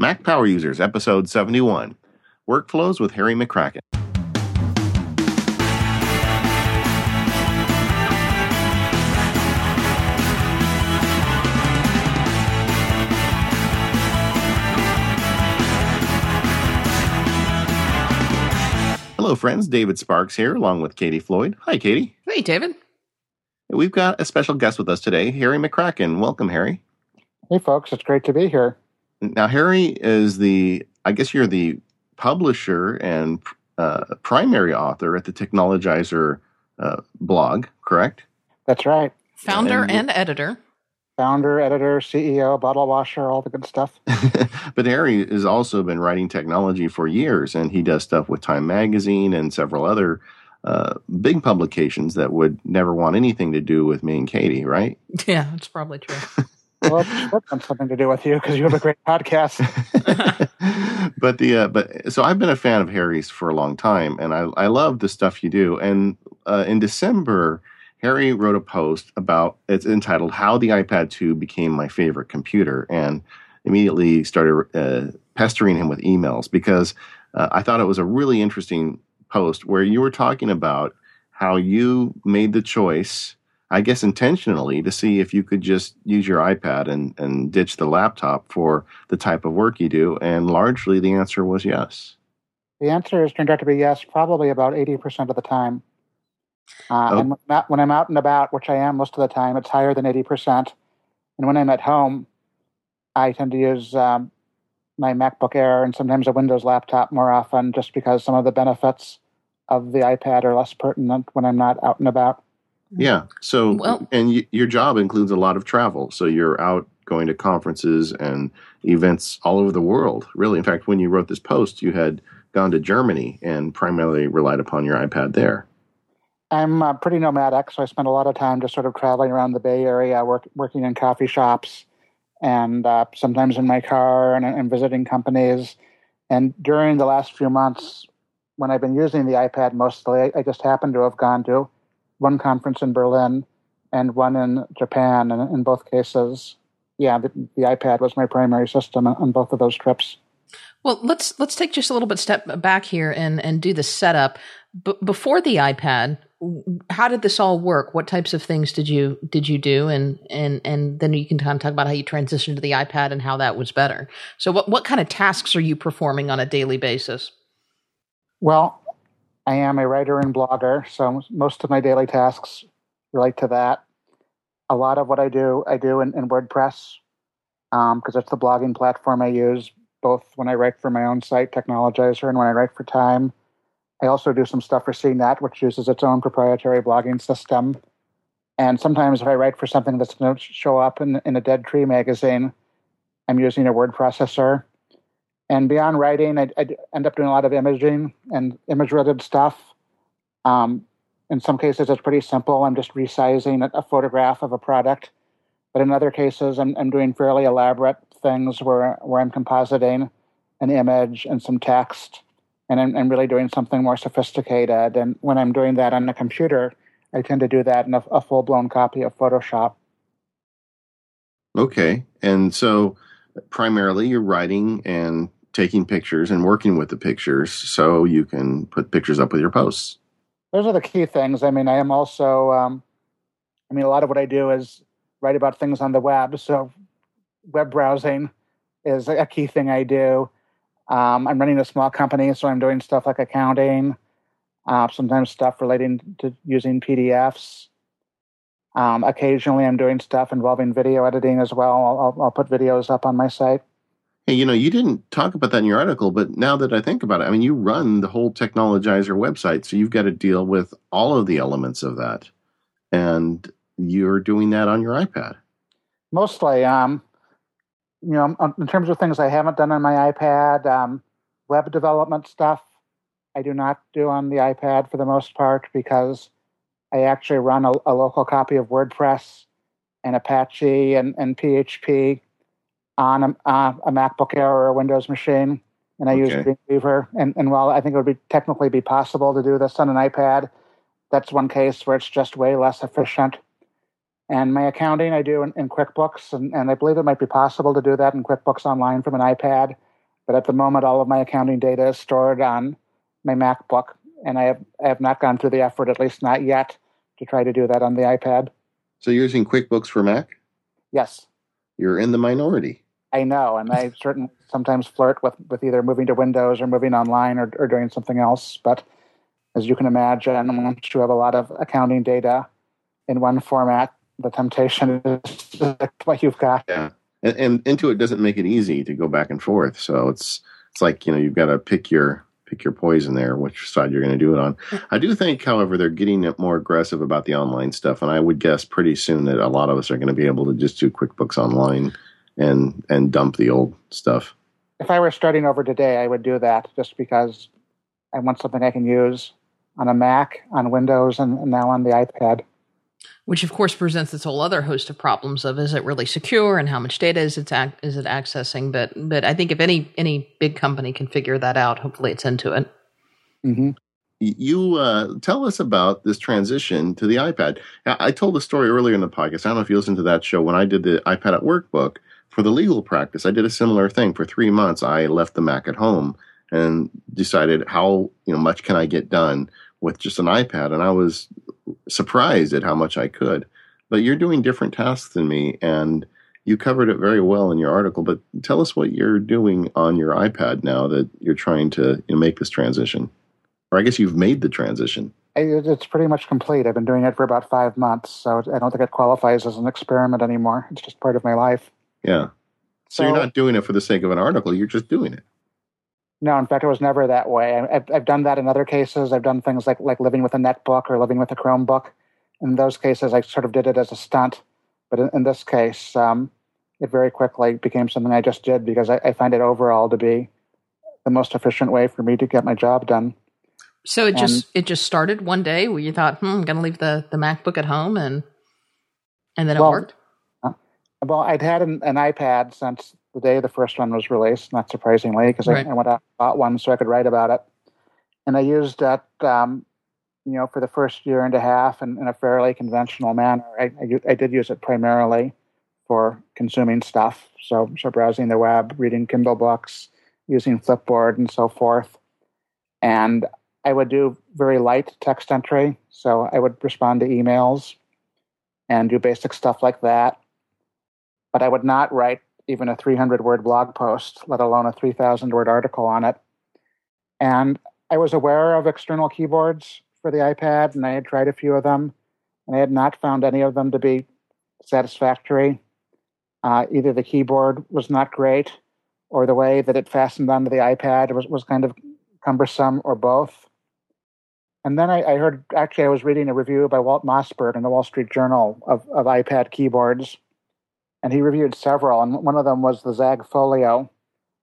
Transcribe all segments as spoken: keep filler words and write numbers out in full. Mac Power Users, Episode seventy-one, Workflows with Harry McCracken. Hello, friends. David Sparks here, along with Katie Floyd. Hi, Katie. Hey, David. We've got a special guest with us today, Harry McCracken. Welcome, Harry. Hey, folks. It's great to be here. Now, Harry is the, I guess you're the publisher and uh, primary author at the Technologizer uh, blog, correct? That's right. Founder and, and editor. Founder, editor, C E O, bottle washer, all the good stuff. But Harry has also been writing technology for years, and he does stuff with Time Magazine and several other uh, big publications that would never want anything to do with me and Katie, right? Yeah, that's probably true. Well, that's not something to do with you because you have a great podcast. but the uh, but so I've been a fan of Harry's for a long time, and I I love the stuff you do. And uh, in December, Harry wrote a post about it's entitled "How the iPad two Became My Favorite Computer," and immediately started uh, pestering him with emails because uh, I thought it was a really interesting post where you were talking about how you made the choice, I guess intentionally, to see if you could just use your iPad and, and ditch the laptop for the type of work you do. And largely the answer was yes. The answer has turned out to be yes, probably about eighty percent of the time. Uh, oh. And when I'm, out, when I'm out and about, which I am most of the time, it's higher than eighty percent. And when I'm at home, I tend to use um, my MacBook Air and sometimes a Windows laptop more often just because some of the benefits of the iPad are less pertinent when I'm not out and about. Yeah. So, well, and y- your job includes a lot of travel. So you're out going to conferences and events all over the world, really. In fact, when you wrote this post, you had gone to Germany and primarily relied upon your iPad there. I'm uh, pretty nomadic, so I spend a lot of time just sort of traveling around the Bay Area, work, working in coffee shops and uh, sometimes in my car and, and visiting companies. And during the last few months, when I've been using the iPad mostly, I, I just happen to have gone to one conference in Berlin and one in Japan, and in both cases, yeah, the, the iPad was my primary system on both of those trips. Well, let's let's take just a little bit step back here and, and do the setup. B- before the iPad, how did this all work? What types of things did you did you do? And and and then you can kind of talk about how you transitioned to the iPad and how that was better. So what, what kind of tasks are you performing on a daily basis? Well, I am a writer and blogger, so most of my daily tasks relate to that. A lot of what I do, I do in, in WordPress, um, because it's the blogging platform I use, both when I write for my own site, Technologizer, and when I write for Time. I also do some stuff for C net, which uses its own proprietary blogging system. And sometimes if I write for something that's going to show up in, in a Dead Tree magazine, I'm using a word processor. And beyond writing, I, I end up doing a lot of imaging and image-related stuff. Um, in some cases, it's pretty simple. I'm just resizing a, a photograph of a product. But in other cases, I'm, I'm doing fairly elaborate things where where I'm compositing an image and some text. And I'm, I'm really doing something more sophisticated. And when I'm doing that on the computer, I tend to do that in a, a full-blown copy of Photoshop. Okay. And so primarily, you're writing and taking pictures and working with the pictures so you can put pictures up with your posts. Those are the key things. I mean, I am also, um, I mean, a lot of what I do is write about things on the web. So web browsing is a key thing I do. Um, I'm running a small company, so I'm doing stuff like accounting, uh, sometimes stuff relating to using P D Fs. Um, occasionally, I'm doing stuff involving video editing as well. I'll, I'll, I'll put videos up on my site. Hey, you know, you didn't talk about that in your article, but now that I think about it, I mean, you run the whole Technologizer website, so you've got to deal with all of the elements of that, and you're doing that on your iPad. Mostly, um, you know, in terms of things I haven't done on my iPad, um, web development stuff, I do not do on the iPad for the most part because I actually run a, a local copy of WordPress and Apache and, and P H P on a, uh, a MacBook Air or a Windows machine, and I okay. use Dreamweaver. And, and while I think it would be technically be possible to do this on an iPad, that's one case where it's just way less efficient. And my accounting I do in, in QuickBooks, and, and I believe it might be possible to do that in QuickBooks Online from an iPad. But at the moment, all of my accounting data is stored on my MacBook, and I have, I have not gone through the effort, at least not yet, to try to do that on the iPad. So you're using QuickBooks for Mac? Yes. You're in the minority. I know, and I certainly sometimes flirt with, with either moving to Windows or moving online or, or doing something else. But as you can imagine, once you have a lot of accounting data in one format, the temptation is what you've got. Yeah. And, and Intuit doesn't make it easy to go back and forth. So it's it's like, you know, you've got to pick your pick your poison there, which side you're going to do it on. I do think, however, they're getting more aggressive about the online stuff. And I would guess pretty soon that a lot of us are going to be able to just do QuickBooks online and and dump the old stuff. If I were starting over today, I would do that just because I want something I can use on a Mac, on Windows, and, and now on the iPad. Which, of course, presents this whole other host of problems of, is it really secure and how much data is it, ac- is it accessing? But but I think if any any big company can figure that out, hopefully it's Intuit. Mm-hmm. You uh, tell us about this transition to the iPad. I told a story earlier in the podcast. I don't know if you listened to that show. When I did the iPad at Work book for the legal practice, I did a similar thing. For three months, I left the Mac at home and decided how you know much can I get done with just an iPad. And I was surprised at how much I could, but you're doing different tasks than me, and you covered it very well in your article. But tell us what you're doing on your iPad now that you're trying to you know, make this transition, or I guess you've made the transition. It's pretty much complete. I've been doing it for about five months, so I don't think it qualifies as an experiment anymore. It's just part of my life. Yeah. So, so you're not doing it for the sake of an article. You're just doing it. No, in fact, it was never that way. I've, I've done that in other cases. I've done things like, like living with a netbook or living with a Chromebook. In those cases, I sort of did it as a stunt. But in, in this case, um, it very quickly became something I just did because I, I find it overall to be the most efficient way for me to get my job done. So it and just it just started one day where you thought, hmm, I'm going to leave the, the MacBook at home, and and then it well, worked? Uh, well, I'd had an, an iPad since the day the first one was released, not surprisingly, because right. I, I went out and bought one so I could write about it. And I used that, um, you know, for the first year and a half in, in a fairly conventional manner. I, I, I did use it primarily for consuming stuff, so, so browsing the web, reading Kindle books, using Flipboard, and so forth. And I would do very light text entry, so I would respond to emails and do basic stuff like that. But I would not write even a three hundred word blog post, let alone a three thousand word article on it. And I was aware of external keyboards for the iPad, and I had tried a few of them, and I had not found any of them to be satisfactory. Uh, either the keyboard was not great, or the way that it fastened onto the iPad was, was kind of cumbersome, or both. And then I, I heard, actually I was reading a review by Walt Mossberg in the Wall Street Journal of, of iPad keyboards. And he reviewed several, and one of them was the ZAGGfolio,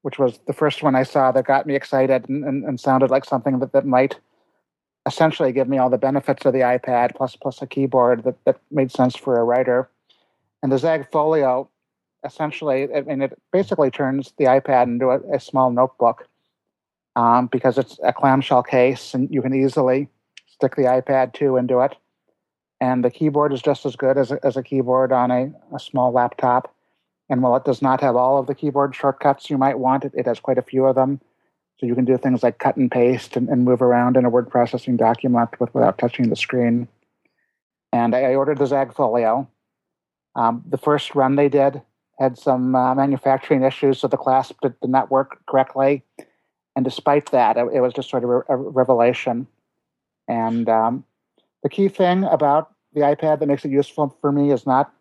which was the first one I saw that got me excited and, and, and sounded like something that, that might essentially give me all the benefits of the iPad plus plus a keyboard that, that made sense for a writer. And the ZAGGfolio, essentially, I mean, it basically turns the iPad into a, a small notebook um, because it's a clamshell case, and you can easily stick the iPad two into it. And the keyboard is just as good as a, as a keyboard on a, a small laptop. And while it does not have all of the keyboard shortcuts you might want, it, it has quite a few of them. So you can do things like cut and paste and, and move around in a word processing document with, without touching the screen. And I, I ordered the ZAGGfolio. Um, the first run they did had some uh, manufacturing issues, so the clasp did, did not work correctly. And despite that, it, it was just sort of a, a revelation. And Um, The key thing about the iPad that makes it useful for me is not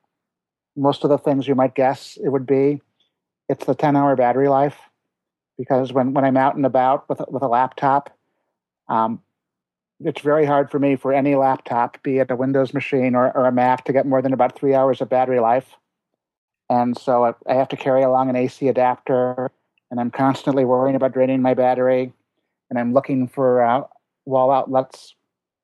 most of the things you might guess it would be. It's the ten hour battery life, because when, when I'm out and about with, with a laptop, um, it's very hard for me for any laptop, be it a Windows machine or, or a Mac, to get more than about three hours of battery life. And so I, I have to carry along an A C adapter, and I'm constantly worrying about draining my battery, and I'm looking for uh, wall outlets.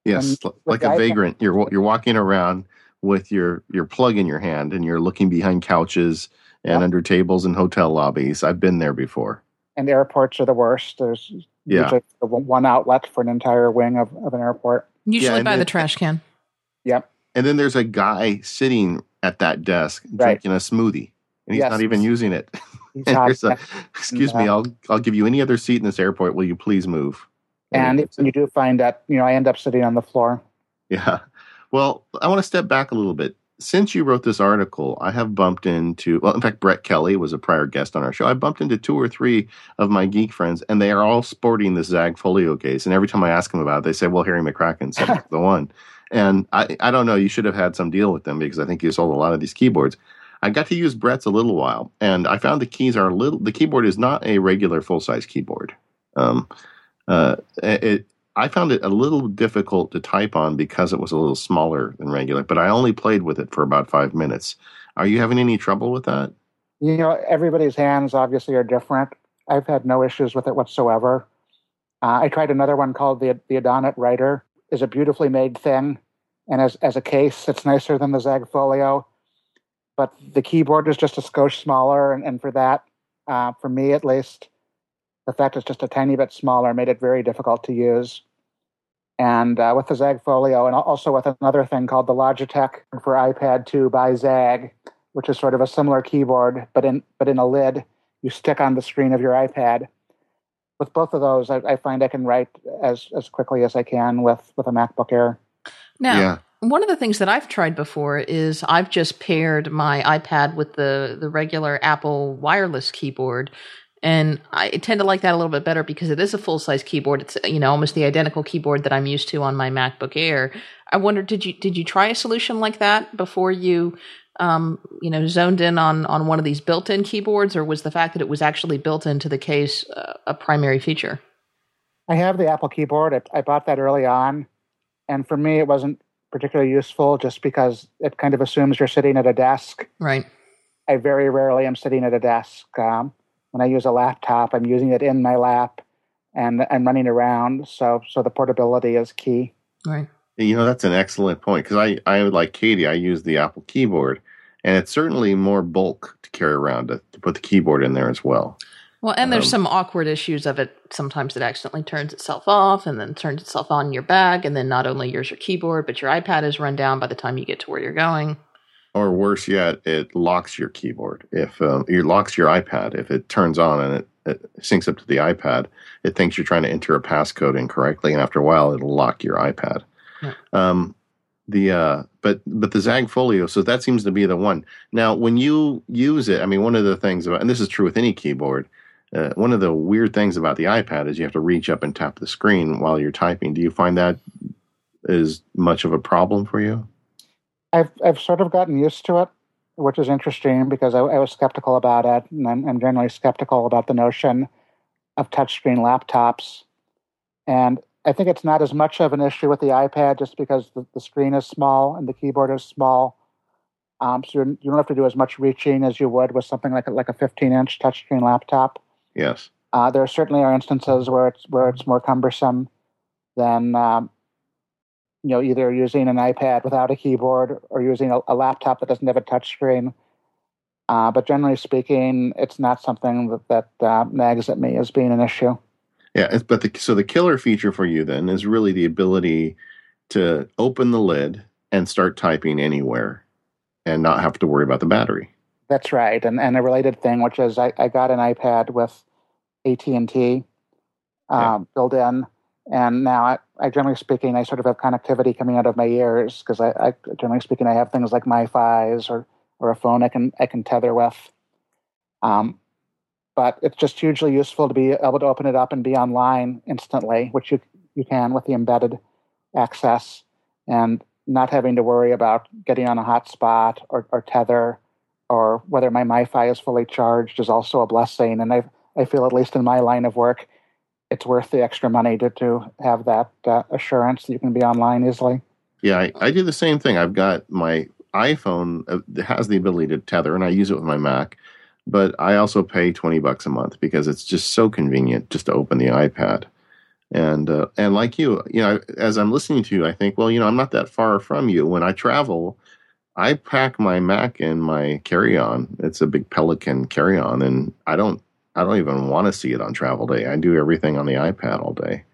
Yes, and like a vagrant, iPad. you're you're walking around with your, your plug in your hand, and you're looking behind couches and yeah. under tables in hotel lobbies. I've been there before. And airports are the worst. There's yeah. usually one outlet for an entire wing of, of an airport. Usually yeah, by then, the trash can. Yep. And then there's a guy sitting at that desk right. drinking a smoothie, and he's yes. not even using it. Here's a, excuse me, I'll I'll give you any other seat in this airport. Will you please move? And, and you do find that, you know, I end up sitting on the floor. Yeah. Well, I want to step back a little bit. Since you wrote this article, I have bumped into, well, in fact, Brett Kelly was a prior guest on our show. I bumped into two or three of my geek friends, and they are all sporting this ZAGGfolio case. And every time I ask them about it, they say, well, Harry McCracken's the one. And I, I don't know, you should have had some deal with them because I think you sold a lot of these keyboards. I got to use Brett's a little while, and I found the keys are a little, the keyboard is not a regular full-size keyboard. Um, uh, it, I found it a little difficult to type on because it was a little smaller than regular, but I only played with it for about five minutes. Are you having any trouble with that? You know, everybody's hands obviously are different. I've had no issues with it whatsoever. Uh, I tried another one called the the Adonit Writer. It's a beautifully made thing, and as as a case, it's nicer than the ZAGGfolio. But the keyboard is just a skosh smaller, and, and for that, uh, for me at least, the fact it's just a tiny bit smaller made it very difficult to use. And uh, with the ZAGGfolio, and also with another thing called the Logitech for iPad two by Zagg, which is sort of a similar keyboard, but in but in a lid you stick on the screen of your iPad. With both of those, I, I find I can write as, as quickly as I can with, with a MacBook Air. Now, yeah. One of the things that I've tried before is I've just paired my iPad with the, the regular Apple wireless keyboard. And I tend to like that a little bit better because it is a full-size keyboard. It's, you know, almost the identical keyboard that I'm used to on my MacBook Air. I wonder, did you did you try a solution like that before you, um, you know, zoned in on, on one of these built-in keyboards, or was the fact that it was actually built into the case uh, a primary feature? I have the Apple keyboard. I, I bought that early on, and for me, it wasn't particularly useful just because it kind of assumes you're sitting at a desk. Right. I very rarely am sitting at a desk. Um, When I use a laptop, I'm using it in my lap, and I'm running around. So, so the portability is key. Right. You know, that's an excellent point because I, I like Katie. I use the Apple keyboard, and it's certainly more bulk to carry around to, to put the keyboard in there as well. Well, and there's um, some awkward issues of it. Sometimes it accidentally turns itself off, and then turns itself on in your bag, and then not only yours your keyboard, but your iPad is run down by the time you get to where you're going. Or worse yet, it locks your keyboard. If um, it locks your iPad, if it turns on and it, it syncs up to the iPad, it thinks you're trying to enter a passcode incorrectly, and after a while, it'll lock your iPad. Yeah. Um, the uh, but but the ZAGGfolio, so that seems to be the one. Now, when you use it, I mean, one of the things about, and this is true with any keyboard, uh, one of the weird things about the iPad is you have to reach up and tap the screen while you're typing. Do you find that is much of a problem for you? I've I've sort of gotten used to it, which is interesting because I, I was skeptical about it, and I'm, I'm generally skeptical about the notion of touchscreen laptops. And I think it's not as much of an issue with the iPad just because the, the screen is small and the keyboard is small, um, so you don't have to do as much reaching as you would with something like a, like a fifteen-inch touchscreen laptop. Yes, uh, there certainly are instances where it's where it's more cumbersome than. Um, You know, either using an iPad without a keyboard or using a, a laptop that doesn't have a touchscreen. Uh, but generally speaking, it's not something that, that uh, nags at me as being an issue. Yeah, it's, but the, so the killer feature for you then is really the ability to open the lid and start typing anywhere and not have to worry about the battery. That's right. And and a related thing, which is I, I got an iPad with A T and T uh, okay. built in. And now, I, I generally speaking, I sort of have connectivity coming out of my ears because I, I, generally speaking, I have things like MiFis or or a phone I can I can tether with. Um, but it's just hugely useful to be able to open it up and be online instantly, which you you can with the embedded access, and not having to worry about getting on a hotspot or, or tether, or whether my MiFi is fully charged is also a blessing. And I I feel at least in my line of work, it's worth the extra money to, to have that uh, assurance that you can be online easily. Yeah, I, I do the same thing. I've got my iPhone uh, has the ability to tether, and I use it with my Mac. But I also pay twenty bucks a month because it's just so convenient just to open the iPad. And uh, and like you, you know, as I'm listening to you, I think, well, you know, I'm not that far from you. When I travel, I pack my Mac in my carry-on. It's a big Pelican carry-on, and I don't. I don't even want to see it on travel day. I do everything on the iPad all day.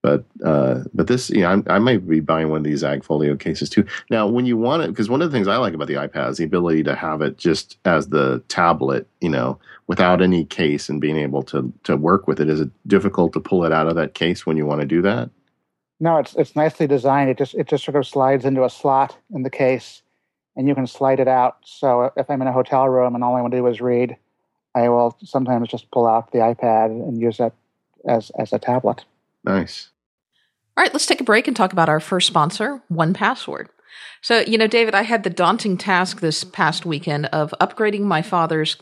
But uh, but this, you know, I'm, I might be buying one of these ZAGGfolio cases too. Now, when you want it, because one of the things I like about the iPad is the ability to have it just as the tablet, you know, without any case, and being able to to work with it. Is it difficult to pull it out of that case when you want to do that? No, it's it's nicely designed. It just it just sort of slides into a slot in the case, and you can slide it out. So if I'm in a hotel room and all I want to do is read, I will sometimes just pull out the iPad and use that as as a tablet. Nice. All right, let's take a break and talk about our first sponsor, OnePassword. So, you know, David, I had the daunting task this past weekend of upgrading my father's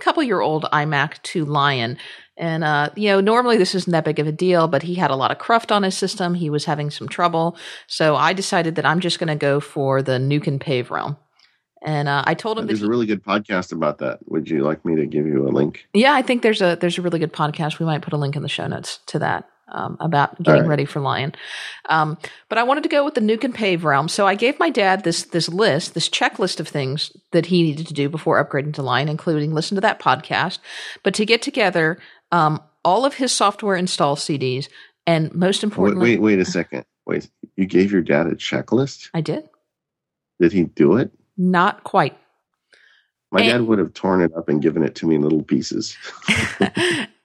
couple-year-old iMac to Lion. And, uh, you know, normally this isn't that big of a deal, but he had a lot of cruft on his system. He was having some trouble. So I decided that I'm just going to go for the nuke and pave realm. And uh, I told him there's that he, a really good podcast about that. Would you like me to give you a link? Yeah, I think there's a there's a really good podcast. We might put a link in the show notes to that um, about getting right. ready for Lion. Um, but I wanted to go with the nuke and pave realm, so I gave my dad this this list, this checklist of things that he needed to do before upgrading to Lion, including listen to that podcast, but to get together um, all of his software install C Ds, and most importantly, wait, wait, wait a second, wait, you gave your dad a checklist? I did. Did he do it? Not quite. My and, dad would have torn it up and given it to me in little pieces.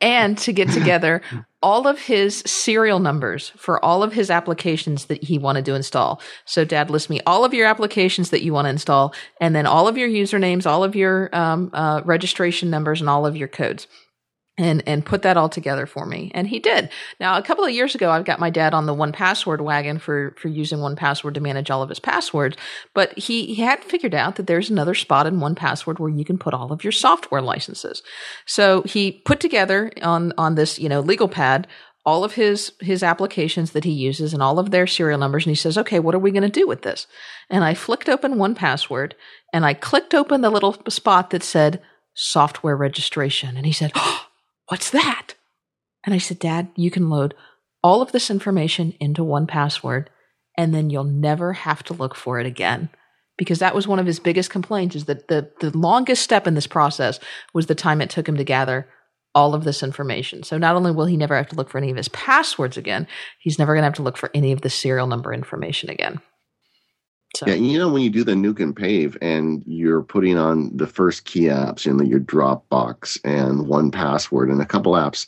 And to get together all of his serial numbers for all of his applications that he wanted to install. So Dad, list me all of your applications that you want to install, and then all of your usernames, all of your um, uh, registration numbers, and all of your codes. And and put that all together for me. And he did. Now, a couple of years ago, I've got my dad on the OnePassword wagon for, for using OnePassword to manage all of his passwords. But he, he hadn't figured out that there's another spot in OnePassword where you can put all of your software licenses. So he put together on, on this, you know, legal pad all of his his applications that he uses and all of their serial numbers. And he says, okay, what are we going to do with this? And I flicked open OnePassword, and I clicked open the little spot that said software registration. And he said, oh, what's that? And I said, Dad, you can load all of this information into OnePassword, and then you'll never have to look for it again. Because that was one of his biggest complaints, is that the, the longest step in this process was the time it took him to gather all of this information. So not only will he never have to look for any of his passwords again, he's never going to have to look for any of the serial number information again. So. Yeah, you know, when you do the nuke and pave and you're putting on the first key apps, you know, your Dropbox and OnePassword and a couple apps,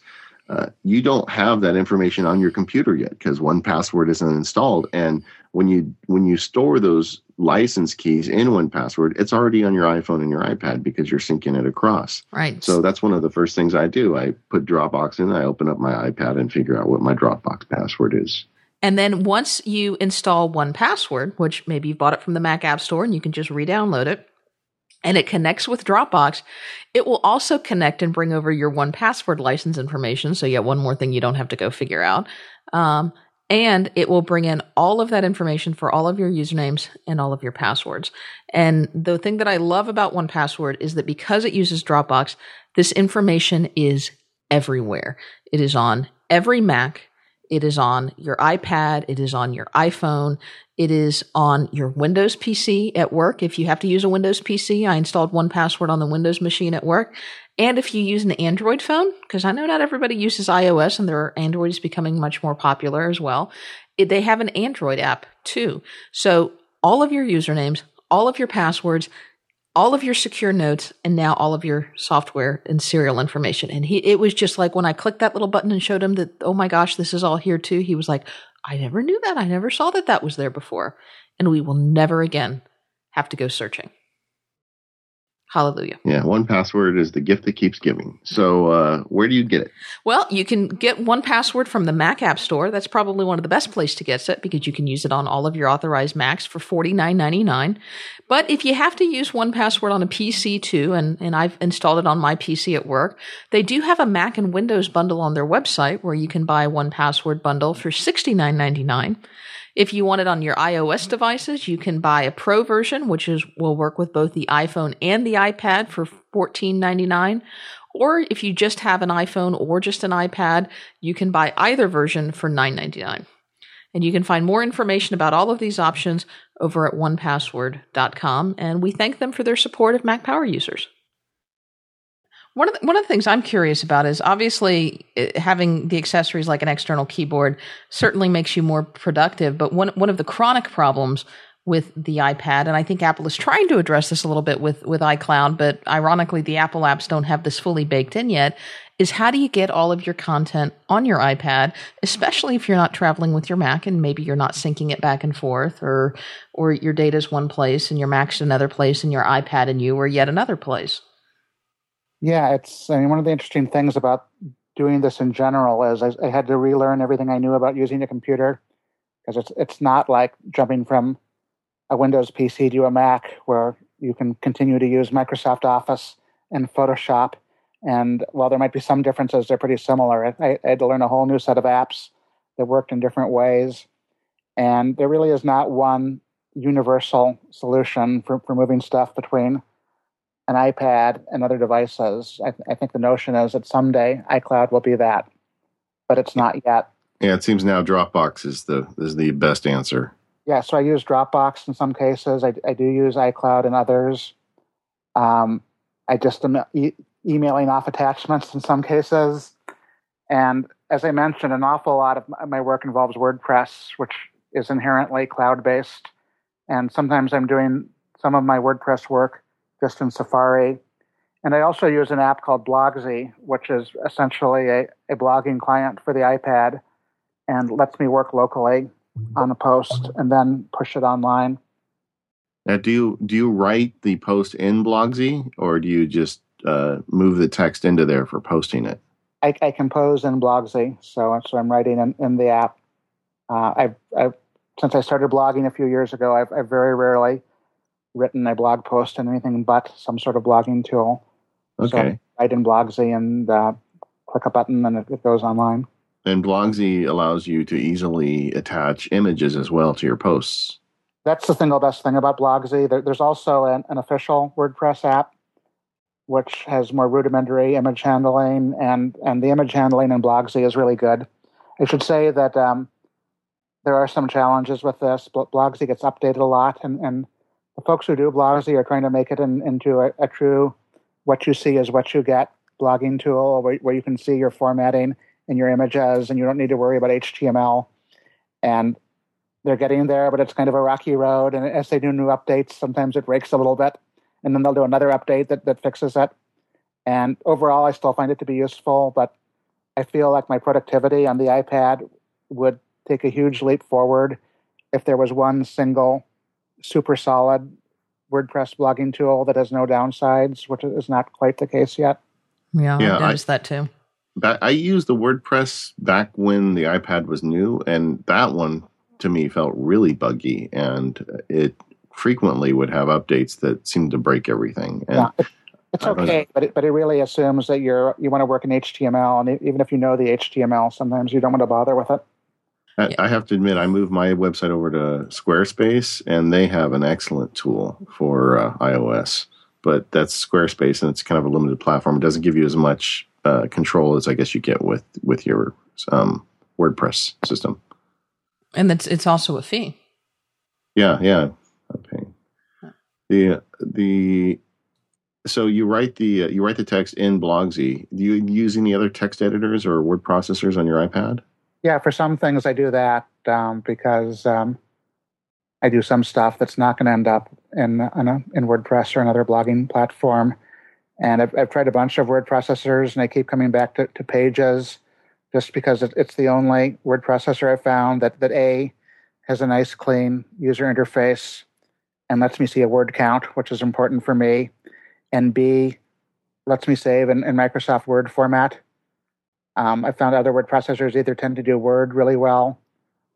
uh, you don't have that information on your computer yet because OnePassword isn't installed. And when you when you store those license keys in OnePassword, it's already on your iPhone and your iPad because you're syncing it across. Right. So that's one of the first things I do. I put Dropbox in, I open up my iPad and figure out what my Dropbox password is. And then once you install OnePassword, which maybe you bought it from the Mac App Store and you can just re-download it, and it connects with Dropbox, it will also connect and bring over your OnePassword license information. So you have one more thing you don't have to go figure out. Um, and it will bring in all of that information for all of your usernames and all of your passwords. And the thing that I love about OnePassword is that because it uses Dropbox, this information is everywhere. It is on every Mac. It is on your iPad. It is on your iPhone. It is on your Windows P C at work. If you have to use a Windows P C, I installed OnePassword on the Windows machine at work. And if you use an Android phone, because I know not everybody uses iOS, and there are Androids becoming much more popular as well, it, they have an Android app too. So all of your usernames, all of your passwords, all of your secure notes, and now all of your software and serial information. And he, it was just like when I clicked that little button and showed him that, oh my gosh, this is all here too. He was like, I never knew that. I never saw that that was there before. And we will never again have to go searching. Hallelujah. Yeah, OnePassword is the gift that keeps giving. So uh, where do you get it? Well, you can get OnePassword from the Mac App Store. That's probably one of the best places to get it because you can use it on all of your authorized Macs for forty-nine ninety-nine. But if you have to use OnePassword on a P C too, and, and I've installed it on my P C at work, they do have a Mac and Windows bundle on their website where you can buy a OnePassword bundle for sixty-nine ninety-nine. If you want it on your iOS devices, you can buy a Pro version, which is will work with both the iPhone and the iPad for fourteen ninety-nine. Or if you just have an iPhone or just an iPad, you can buy either version for nine ninety-nine. And you can find more information about all of these options over at one password dot com. And we thank them for their support of Mac Power users. One of the, one of the things I'm curious about is obviously it, having the accessories like an external keyboard certainly makes you more productive. But one one of the chronic problems with the iPad, and I think Apple is trying to address this a little bit with with iCloud, but ironically the Apple apps don't have this fully baked in yet, is how do you get all of your content on your iPad, especially if you're not traveling with your Mac and maybe you're not syncing it back and forth, or or your data's one place and your Mac's another place and your iPad and you are yet another place? Yeah, it's, I mean, one of the interesting things about doing this in general is I, I had to relearn everything I knew about using a computer, because it's it's not like jumping from a Windows P C to a Mac where you can continue to use Microsoft Office and Photoshop. And while there might be some differences, they're pretty similar. I, I had to learn a whole new set of apps that worked in different ways. And there really is not one universal solution for, for moving stuff between an iPad and other devices. I, th- I think the notion is that someday iCloud will be that, but it's not yet. Yeah, it seems now Dropbox is the is the best answer. Yeah, so I use Dropbox in some cases. I, I do use iCloud in others. Um, I just am e- emailing off attachments in some cases. And as I mentioned, an awful lot of my work involves WordPress, which is inherently cloud-based. And sometimes I'm doing some of my WordPress work just in Safari. And I also use an app called Blogsy, which is essentially a, a blogging client for the iPad and lets me work locally on a post and then push it online. Now, do you, do you write the post in Blogsy, or do you just uh, move the text into there for posting it? I, I compose in Blogsy, so, so I'm writing in, in the app. Uh, I've, I've, since I started blogging a few years ago, I've, I've very rarely written a blog post and anything but some sort of blogging tool. Okay. So I write in Blogsy and uh, click a button and it, it goes online. And Blogsy allows you to easily attach images as well to your posts. That's the single best thing about Blogsy. There, there's also an, an official WordPress app, which has more rudimentary image handling, and, and the image handling in Blogsy is really good. I should say that um, there are some challenges with this. Blogsy gets updated a lot, and, and the folks who do Blogsy are trying to make it in, into a, a true what you see is what you get blogging tool, where, where you can see your formatting and your images, and you don't need to worry about H T M L. And they're getting there, but it's kind of a rocky road. And as they do new updates, sometimes it breaks a little bit. And then they'll do another update that, that fixes it. And overall, I still find it to be useful, but I feel like my productivity on the iPad would take a huge leap forward if there was one single super solid WordPress blogging tool that has no downsides, which is not quite the case yet. Yeah, yeah I noticed I- that too. I used the WordPress back when the iPad was new, and that one, to me, felt really buggy, and it frequently would have updates that seemed to break everything. And yeah, it's okay, but it, but it really assumes that you're, you want to work in H T M L, and even if you know the H T M L, sometimes you don't want to bother with it. I, I have to admit, I moved my website over to Squarespace, and they have an excellent tool for uh, iOS, but that's Squarespace, and it's kind of a limited platform. It doesn't give you as much Uh, control as I guess you get with with your um, WordPress system, and that's it's also a fee. Yeah, yeah. Okay. The the so you write the uh, you write the text in Blogsy. Do you use any other text editors or word processors on your iPad? Yeah, for some things I do that um, because um, I do some stuff that's not going to end up in in, a, in WordPress or another blogging platform. And I've, I've tried a bunch of word processors, and I keep coming back to, to Pages just because it, it's the only word processor I've found that, that, A, has a nice, clean user interface and lets me see a word count, which is important for me, and B, lets me save in, in Microsoft Word format. Um, I found other word processors either tend to do Word really well,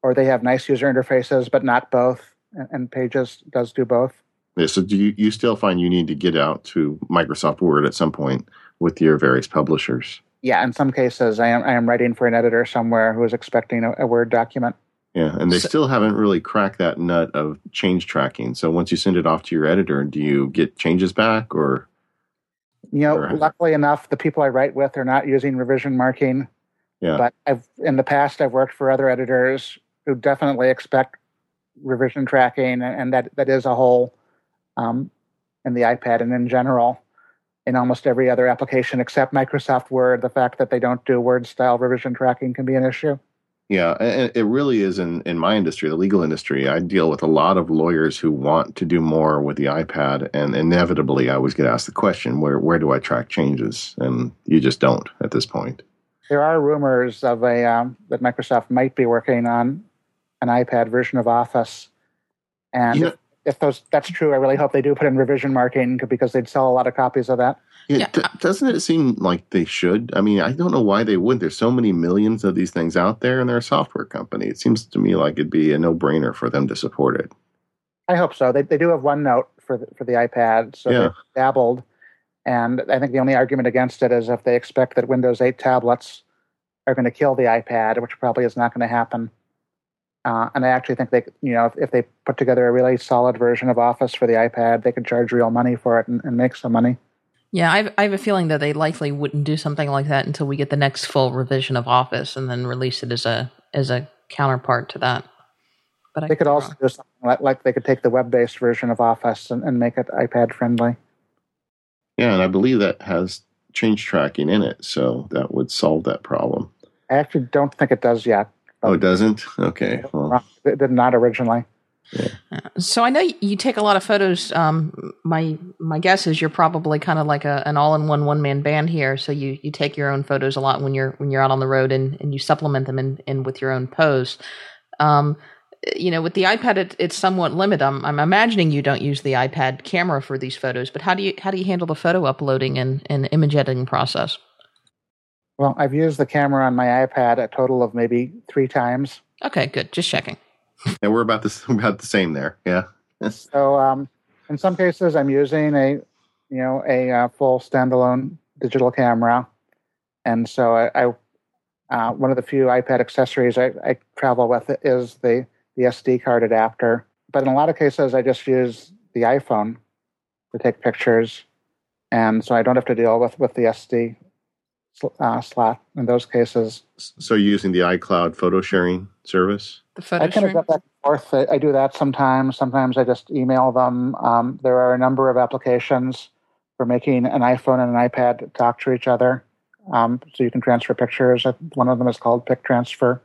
or they have nice user interfaces, but not both, and, and Pages does do both. Yeah, so do you, you still find you need to get out to Microsoft Word at some point with your various publishers? Yeah, in some cases, I am I am writing for an editor somewhere who is expecting a, a Word document. Yeah, and they so, still haven't really cracked that nut of change tracking. So once you send it off to your editor, do you get changes back? Or you know, or, luckily enough, the people I write with are not using revision marking. Yeah. But I've in the past, I've worked for other editors who definitely expect revision tracking, and, and that, that is a whole... Um, and the iPad and in general in almost every other application except Microsoft Word. The fact that they don't do Word-style revision tracking can be an issue. Yeah, it really is in, in my industry, the legal industry. I deal with a lot of lawyers who want to do more with the iPad, and inevitably I always get asked the question, where where do I track changes? And you just don't at this point. There are rumors of a um, that Microsoft might be working on an iPad version of Office. And yeah. if, if those that's true, I really hope they do put in revision marking because they'd sell a lot of copies of that. Yeah, d- doesn't it seem like they should? I mean, I don't know why they wouldn't. There's so many millions of these things out there, and they're a software company. It seems to me like it'd be a no-brainer for them to support it. I hope so. They they do have OneNote for the, for the iPad, so yeah. They've dabbled. And I think the only argument against it is if they expect that Windows eight tablets are going to kill the iPad, which probably is not going to happen. Uh, and I actually think they, you know, if, if they put together a really solid version of Office for the iPad, they could charge real money for it and, and make some money. Yeah, I've, I have a feeling that they likely wouldn't do something like that until we get the next full revision of Office and then release it as a as a counterpart to that. But I they could also wrong. do something like, like they could take the web-based version of Office and, and make it iPad-friendly. Yeah, and I believe that has change tracking in it, so that would solve that problem. I actually don't think it does yet. Oh, it doesn't? Okay. Well. It did not originally. Yeah. So I know you take a lot of photos. Um, my my guess is you're probably kind of like a, an all-in-one one-man band here. So you, you take your own photos a lot when you're when you're out on the road, and, and you supplement them in, in with your own pose. Um, you know, with the iPad, it, it's somewhat limited. I'm, I'm imagining you don't use the iPad camera for these photos. But how do you how do you handle the photo uploading and, and image editing process? Well, I've used the camera on my iPad a total of maybe three times. Okay, good. Just checking. Yeah, we're about the about the same there. Yeah. So, um, in some cases, I'm using a, you know, a uh, full standalone digital camera, and so I, I uh, one of the few iPad accessories I, I travel with is the the S D card adapter. But in a lot of cases, I just use the iPhone to take pictures, and so I don't have to deal with with the S D uh, slot in those cases. So, you're using the iCloud photo sharing service. I kind of go back and forth. I, I do that sometimes. Sometimes I just email them. Um, there are a number of applications for making an iPhone and an iPad talk to each other. Um, so you can transfer pictures. One of them is called PicTransfer.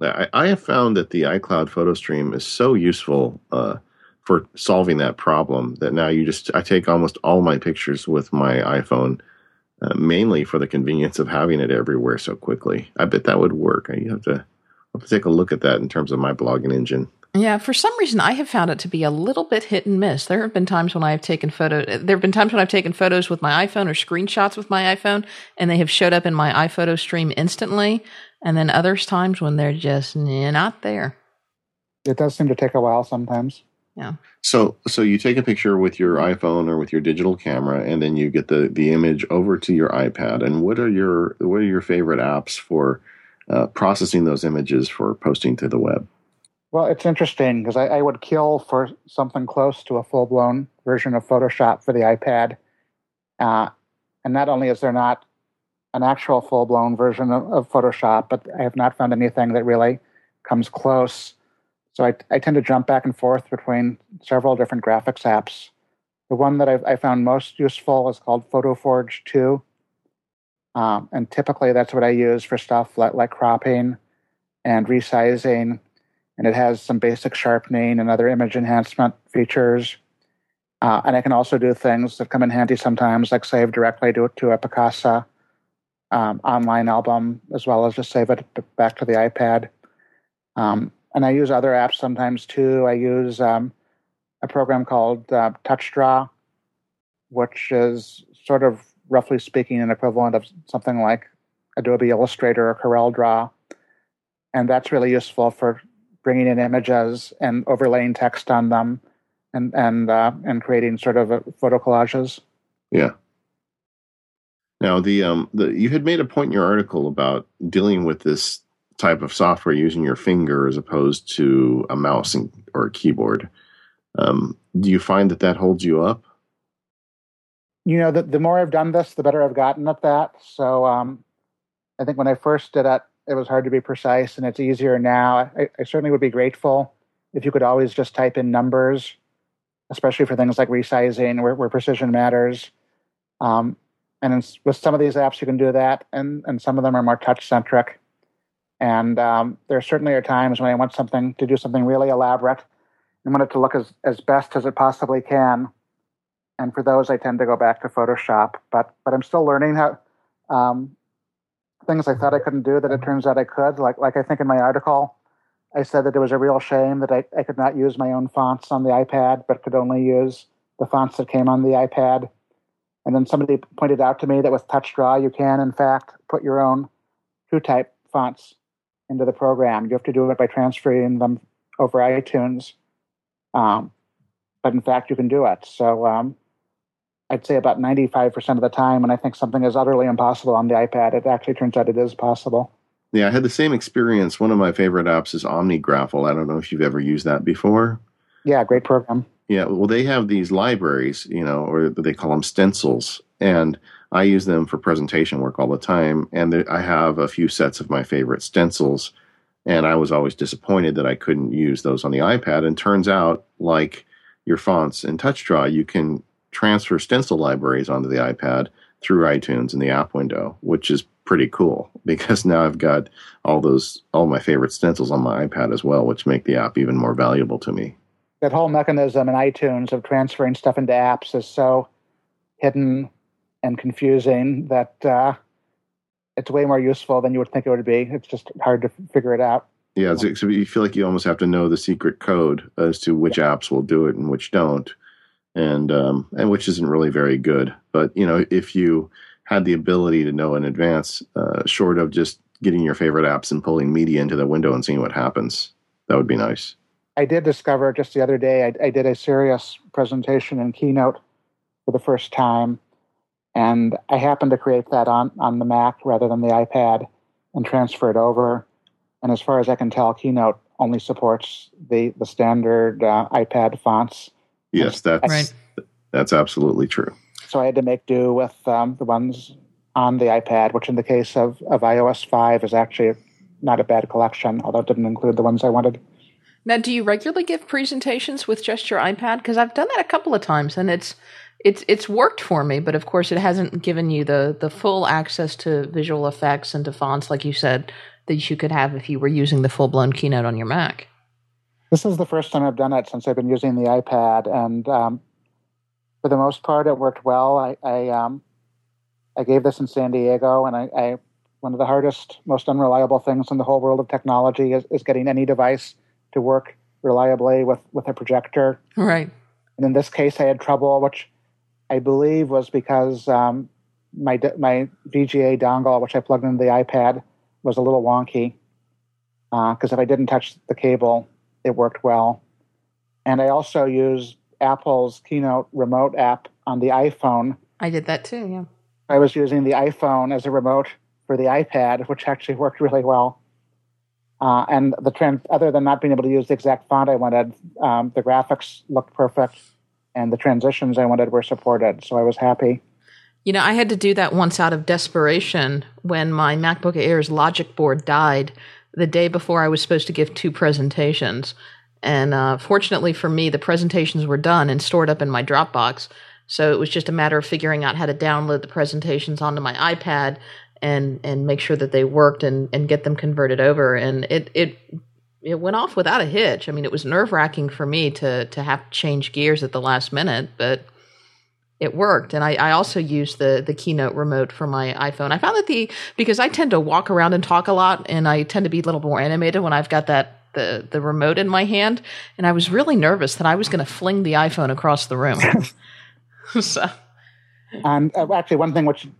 I, I have found that the iCloud photo stream is so useful uh, for solving that problem that now you just I take almost all my pictures with my iPhone. Uh, mainly for the convenience of having it everywhere so quickly. I bet that would work. You have to. I'll take a look at that in terms of my blogging engine. Yeah, for some reason I have found it to be a little bit hit and miss. There have been times when I've taken photo there have been times when I've taken photos with my iPhone or screenshots with my iPhone, and they have showed up in my iPhoto stream instantly, and then other times when they're just not there. It does seem to take a while sometimes. Yeah. So so you take a picture with your iPhone or with your digital camera, and then you get the, the image over to your iPad. And what are your what are your favorite apps for Uh, processing those images for posting to the web? Well, it's interesting because I, I would kill for something close to a full-blown version of Photoshop for the iPad. Uh, and not only is there not an actual full-blown version of, of Photoshop, but I have not found anything that really comes close. So I, I tend to jump back and forth between several different graphics apps. The one that I've, I found most useful is called PhotoForge two. Um, and typically that's what I use for stuff like, like cropping and resizing. And it has some basic sharpening and other image enhancement features. Uh, and I can also do things that come in handy sometimes, like save directly to, to a Picasa um, online album, as well as just save it back to the iPad. Um, and I use other apps sometimes too. I use um, a program called uh, TouchDraw, which is sort of roughly speaking, an equivalent of something like Adobe Illustrator or CorelDRAW. And that's really useful for bringing in images and overlaying text on them and and uh, and creating sort of photo collages. Yeah. Now, the um the you had made a point in your article about dealing with this type of software using your finger as opposed to a mouse and, or a keyboard. Um, do you find that that holds you up? You know, the, the more I've done this, the better I've gotten at that. So um, I think when I first did it, it was hard to be precise, and it's easier now. I, I certainly would be grateful if you could always just type in numbers, especially for things like resizing where, where precision matters. Um, and in, with some of these apps, you can do that, and, and some of them are more touch-centric. And um, there certainly are times when I want something to do something really elaborate and want it to look as, as best as it possibly can. And for those, I tend to go back to Photoshop. But but I'm still learning how um, things I thought I couldn't do that it turns out I could. Like like I think in my article, I said that it was a real shame that I, I could not use my own fonts on the iPad, but could only use the fonts that came on the iPad. And then somebody pointed out to me that with TouchDraw, you can, in fact, put your own TrueType fonts into the program. You have to do it by transferring them over iTunes. Um, but, in fact, you can do it. So um, I'd say about ninety-five percent of the time when I think something is utterly impossible on the iPad, it actually turns out it is possible. Yeah, I had the same experience. One of my favorite apps is OmniGraffle. I don't know if you've ever used that before. Yeah, great program. Yeah, well, they have these libraries, you know, or they call them stencils, and I use them for presentation work all the time, and there, I have a few sets of my favorite stencils, and I was always disappointed that I couldn't use those on the iPad, and turns out, like your fonts in TouchDraw, you can transfer stencil libraries onto the iPad through iTunes in the app window, which is pretty cool because now I've got all those all my favorite stencils on my iPad as well, which make the app even more valuable to me. That whole mechanism in iTunes of transferring stuff into apps is so hidden and confusing that uh, it's way more useful than you would think it would be. It's just hard to figure it out. Yeah, so you feel like you almost have to know the secret code as to which yeah. apps will do it and which don't, and um, and which isn't really very good. But you know, if you had the ability to know in advance, uh, short of just getting your favorite apps and pulling media into the window and seeing what happens, that would be nice. I did discover just the other day, I, I did a serious presentation in Keynote for the first time, and I happened to create that on, on the Mac rather than the iPad and transfer it over. And as far as I can tell, Keynote only supports the, the standard uh, iPad fonts. Yes, that's, right. that's absolutely true. So I had to make do with um, the ones on the iPad, which in the case of, of iOS five is actually not a bad collection, although it didn't include the ones I wanted. Now, do you regularly give presentations with just your iPad? Because I've done that a couple of times, and it's it's it's worked for me. But of course, it hasn't given you the the full access to visual effects and to fonts, like you said, that you could have if you were using the full blown Keynote on your Mac. This is the first time I've done it since I've been using the iPad, and um, for the most part, it worked well. I I, um, I gave this in San Diego, and I, I one of the hardest, most unreliable things in the whole world of technology is, is getting any device to work reliably with, with a projector. Right. And in this case, I had trouble, which I believe was because um, my my V G A dongle, which I plugged into the iPad, was a little wonky. Because uh, if I didn't touch the cable, it worked well. And I also used Apple's Keynote remote app on the iPhone. I did that too, yeah. I was using the iPhone as a remote for the iPad, which actually worked really well. Uh, and the trend, other than not being able to use the exact font I wanted, um, the graphics looked perfect, and the transitions I wanted were supported, so I was happy. You know, I had to do that once out of desperation when my MacBook Air's logic board died the day before I was supposed to give two presentations. And uh, fortunately for me, the presentations were done and stored up in my Dropbox, so it was just a matter of figuring out how to download the presentations onto my iPad and and make sure that they worked and, and get them converted over. And it, it it went off without a hitch. I mean, it was nerve-wracking for me to to have to change gears at the last minute, but it worked. And I, I also used the, the Keynote remote for my iPhone. I found that the – because I tend to walk around and talk a lot, and I tend to be a little more animated when I've got that the, the remote in my hand, and I was really nervous that I was going to fling the iPhone across the room. so. um, actually, one thing which –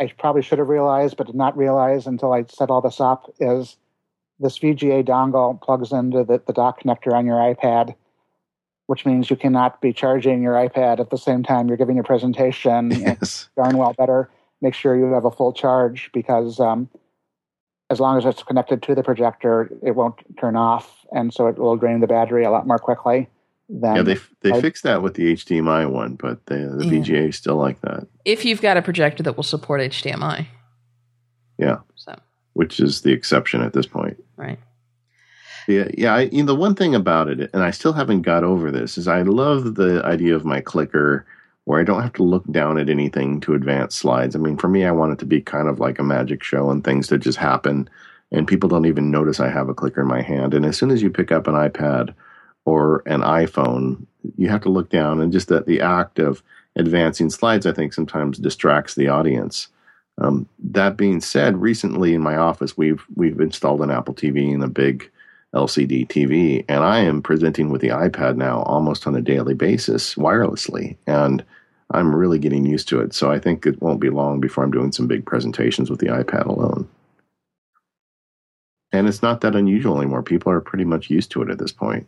I probably should have realized, but did not realize until I set all this up, is this V G A dongle plugs into the, the dock connector on your iPad, which means you cannot be charging your iPad at the same time you're giving your presentation. Yes. Darn well better make sure you have a full charge, because um, as long as it's connected to the projector, it won't turn off, and so it will drain the battery a lot more quickly. Them. Yeah, they they I, fixed that with the H D M I one, but the, the yeah. V G A is still like that. If you've got a projector that will support H D M I. Yeah, so. Which is the exception at this point. Right. Yeah, yeah. I, you know, the one thing about it, and I still haven't got over this, is I love the idea of my clicker where I don't have to look down at anything to advance slides. I mean, for me, I want it to be kind of like a magic show and things that just happen, and people don't even notice I have a clicker in my hand. And as soon as you pick up an iPad or an iPhone, you have to look down, and just that the act of advancing slides, I think, sometimes distracts the audience. Um, that being said, recently in my office, we've we've installed an Apple T V and a big L C D T V, and I am presenting with the iPad now almost on a daily basis wirelessly, and I'm really getting used to it. So I think it won't be long before I'm doing some big presentations with the iPad alone. And it's not that unusual anymore. People are pretty much used to it at this point.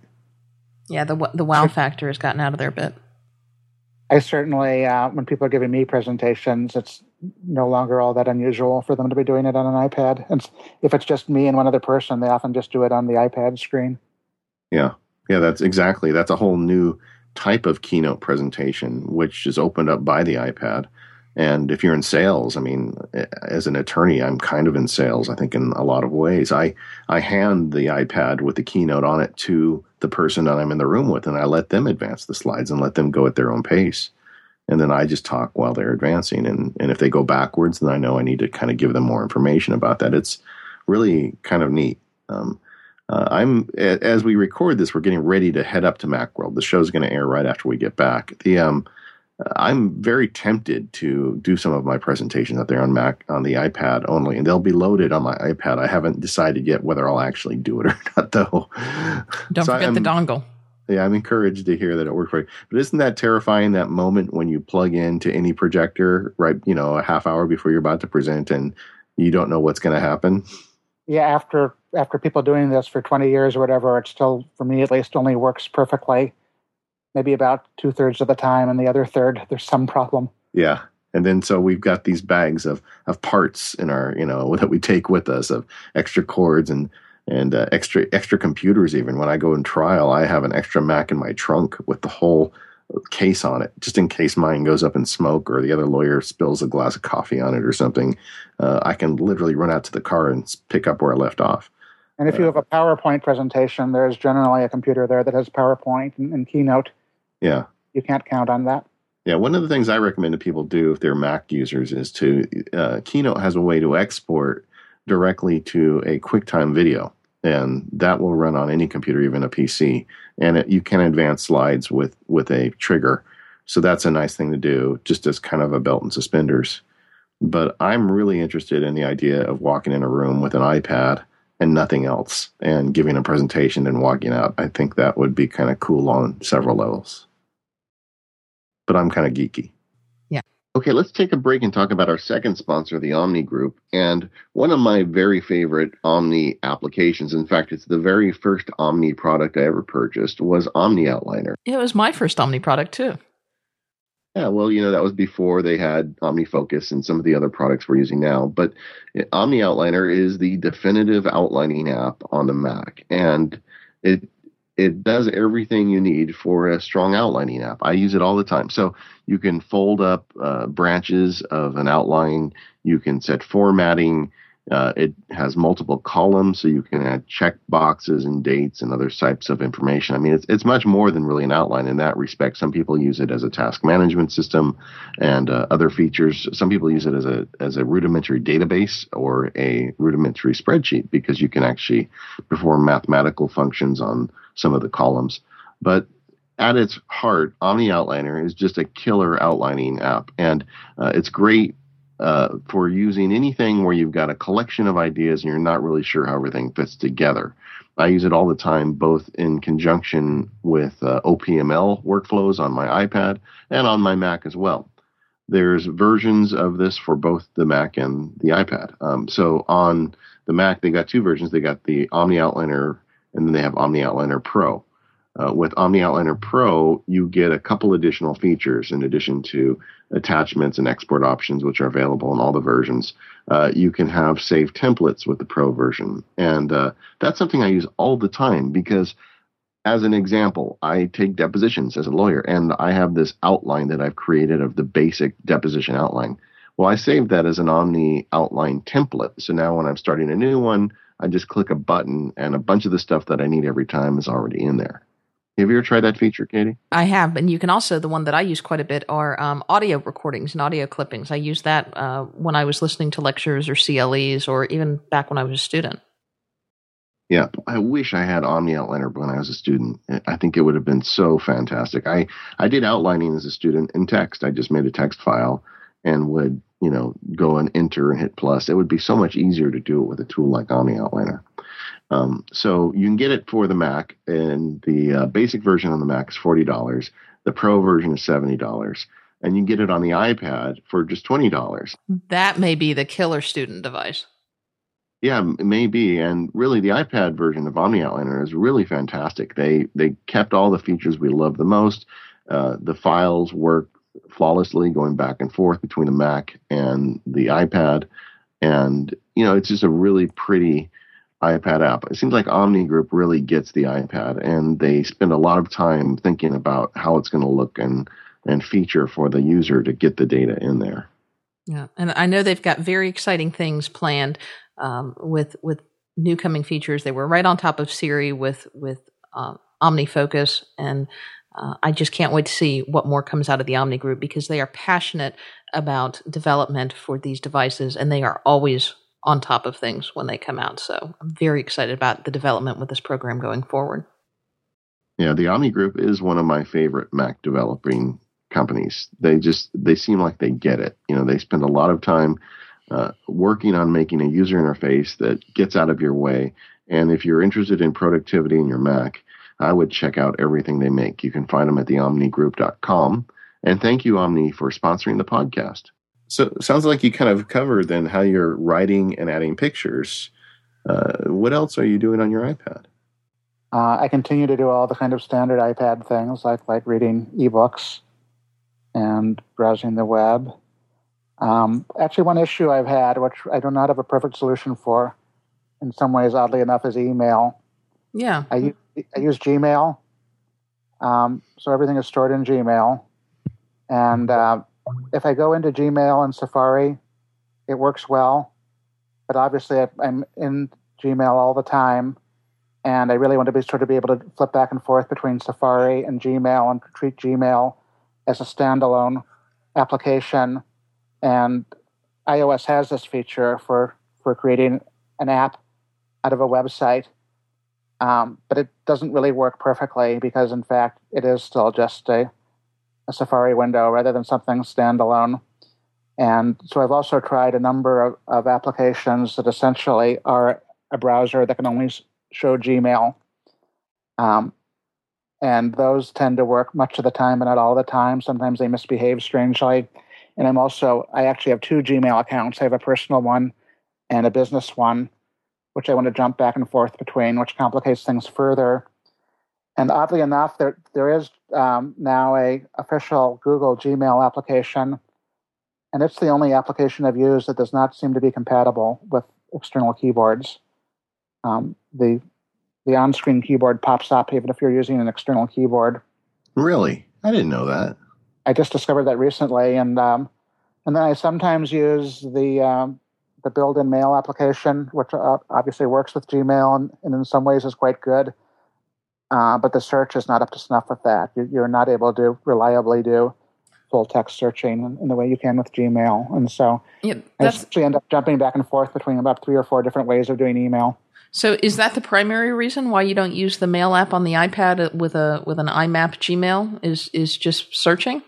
Yeah, the the wow factor has gotten out of there a bit. I certainly, uh, when people are giving me presentations, it's no longer all that unusual for them to be doing it on an iPad. And if it's just me and one other person, they often just do it on the iPad screen. Yeah, yeah, that's exactly. That's a whole new type of keynote presentation, which is opened up by the iPad. And if you're in sales, I mean, as an attorney, I'm kind of in sales, I think, in a lot of ways. I, I hand the iPad with the keynote on it to the person that I'm in the room with, and I let them advance the slides and let them go at their own pace. And then I just talk while they're advancing. And, and if they go backwards, then I know I need to kind of give them more information about that. It's really kind of neat. Um, uh, I'm as we record this, we're getting ready to head up to Macworld. The show's going to air right after we get back. The um, I'm very tempted to do some of my presentations out there on Mac, on the iPad only, and they'll be loaded on my iPad. I haven't decided yet whether I'll actually do it or not, though. Don't so forget I'm, the dongle. Yeah, I'm encouraged to hear that it worked for you. But isn't that terrifying, that moment when you plug into any projector, right, you know, a half hour before you're about to present, and you don't know what's going to happen? Yeah, after after people doing this for twenty years or whatever, it still, for me at least, only works perfectly maybe about two-thirds of the time, and the other third, there's some problem. Yeah. And then so we've got these bags of, of parts in our, you know, that we take with us, of extra cords and and uh, extra extra computers even. When I go in trial, I have an extra Mac in my trunk with the whole case on it, just in case mine goes up in smoke or the other lawyer spills a glass of coffee on it or something. Uh, I can literally run out to the car and pick up where I left off. And if uh, you have a PowerPoint presentation, there's generally a computer there that has PowerPoint and, and Keynote. Yeah. You can't count on that. Yeah. One of the things I recommend that people do if they're Mac users is to, uh, Keynote has a way to export directly to a QuickTime video, and that will run on any computer, even a P C. And it, you can advance slides with, with a trigger. So that's a nice thing to do, just as kind of a belt and suspenders. But I'm really interested in the idea of walking in a room with an iPad and nothing else, and giving a presentation and walking out. I think that would be kind of cool on several levels. But I'm kind of geeky. Yeah. Okay, let's take a break and talk about our second sponsor, the Omni Group, and one of my very favorite Omni applications. In fact, it's the very first Omni product I ever purchased was Omni Outliner. Yeah, it was my first Omni product too. Yeah, well, you know, that was before they had OmniFocus and some of the other products we're using now. But Omni Outliner is the definitive outlining app on the Mac, and it it does everything you need for a strong outlining app. I use it all the time. So you can fold up uh, branches of an outline. You can set formatting. Uh, it has multiple columns, so you can add checkboxes and dates and other types of information. I mean, it's it's much more than really an outline in that respect. Some people use it as a task management system and uh, other features. Some people use it as a as a rudimentary database or a rudimentary spreadsheet, because you can actually perform mathematical functions on some of the columns. But at its heart, Omni Outliner is just a killer outlining app, and uh, it's great Uh, for using anything where you've got a collection of ideas and you're not really sure how everything fits together. I use it all the time, both in conjunction with uh, O P M L workflows on my iPad and on my Mac as well. There's versions of this for both the Mac and the iPad. Um, so on the Mac, they got two versions. They got the Omni Outliner, and then they have Omni Outliner Pro. Uh, with Omni Outliner Pro, you get a couple additional features in addition to attachments and export options, which are available in all the versions. Uh, you can have saved templates with the Pro version. And uh, that's something I use all the time because, as an example, I take depositions as a lawyer, and I have this outline that I've created of the basic deposition outline. Well, I saved that as an Omni Outline template. So now when I'm starting a new one, I just click a button, and a bunch of the stuff that I need every time is already in there. Have you ever tried that feature, Katie? I have, and you can also, the one that I use quite a bit are um, audio recordings and audio clippings. I use that uh, when I was listening to lectures or C L Es or even back when I was a student. Yeah, I wish I had Omni Outliner when I was a student. I think it would have been so fantastic. I, I did outlining as a student in text. I just made a text file and would, you know, go and enter and hit plus. It would be so much easier to do it with a tool like Omni Outliner. Um, so you can get it for the Mac, and the uh, basic version on the Mac is forty dollars. The Pro version is seventy dollars. And you can get it on the iPad for just twenty dollars. That may be the killer student device. Yeah, maybe. And really, the iPad version of Omni Outliner is really fantastic. They they kept all the features we love the most. Uh, the files work flawlessly going back and forth between the Mac and the iPad. And, you know, it's just a really pretty iPad app. It seems like Omni Group really gets the iPad, and they spend a lot of time thinking about how it's going to look and, and feature for the user to get the data in there. Yeah, and I know they've got very exciting things planned um, with with new coming features. They were right on top of Siri with with uh, OmniFocus, and uh, I just can't wait to see what more comes out of the Omni Group, because they are passionate about development for these devices, and they are always on top of things when they come out. So I'm very excited about the development with this program going forward. Yeah, the Omni Group is one of my favorite Mac developing companies. They just, they seem like they get it. You know, they spend a lot of time uh, working on making a user interface that gets out of your way. And if you're interested in productivity in your Mac, I would check out everything they make. You can find them at the omni group dot com. And thank you, Omni, for sponsoring the podcast. So it sounds like you kind of covered then how you're writing and adding pictures. Uh, what else are you doing on your iPad? Uh, I continue to do all the kind of standard iPad things, like like reading ebooks and browsing the web. Um, actually, one issue I've had, which I do not have a perfect solution for, in some ways, oddly enough, is email. Yeah. I use, I use Gmail. Um, so everything is stored in Gmail. And uh, if I go into Gmail and Safari, it works well. But obviously, I, I'm in Gmail all the time. And I really want to be sort of be able to flip back and forth between Safari and Gmail and treat Gmail as a standalone application, and iOS has this feature for, for creating an app out of a website, um, but it doesn't really work perfectly because, in fact, it is still just a, a Safari window rather than something standalone. And so I've also tried a number of, of applications that essentially are a browser that can only show Gmail. Um, And those tend to work much of the time, but not all the time. Sometimes they misbehave strangely. And I'm also, I actually have two Gmail accounts. I have a personal one and a business one, which I want to jump back and forth between, which complicates things further. And oddly enough, there there is um, now a official Google Gmail application. And it's the only application I've used that does not seem to be compatible with external keyboards. Um, the The on-screen keyboard pops up even if you're using an external keyboard. Really? I didn't know that. I just discovered that recently, and um, and then I sometimes use the um, the built-in mail application, which uh, obviously works with Gmail and, and in some ways is quite good. Uh, but the search is not up to snuff with that. You're not able to reliably do full-text searching in the way you can with Gmail, and so yeah, I actually end up jumping back and forth between about three or four different ways of doing email. So is that the primary reason why you don't use the mail app on the iPad with a with an I M A P Gmail is is just searching?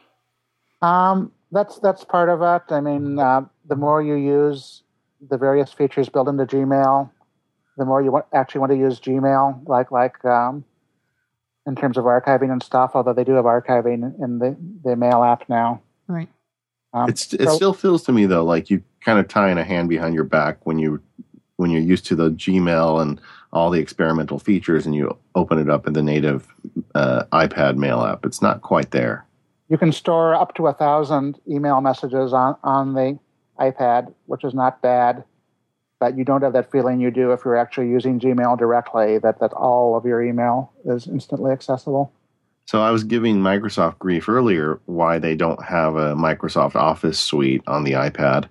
Um, that's that's part of it. I mean, uh, the more you use the various features built into Gmail, the more you want, actually want to use Gmail, like like um, in terms of archiving and stuff. Although they do have archiving in the, the mail app now, right? Um, it's, it so, still feels to me though like you kind of tying a hand behind your back when you. when you're used to the Gmail and all the experimental features and you open it up in the native uh, iPad mail app. It's not quite there. You can store up to one thousand email messages on, on the iPad, which is not bad, but you don't have that feeling you do if you're actually using Gmail directly, that, that all of your email is instantly accessible. So I was giving Microsoft grief earlier why they don't have a Microsoft Office suite on the iPad.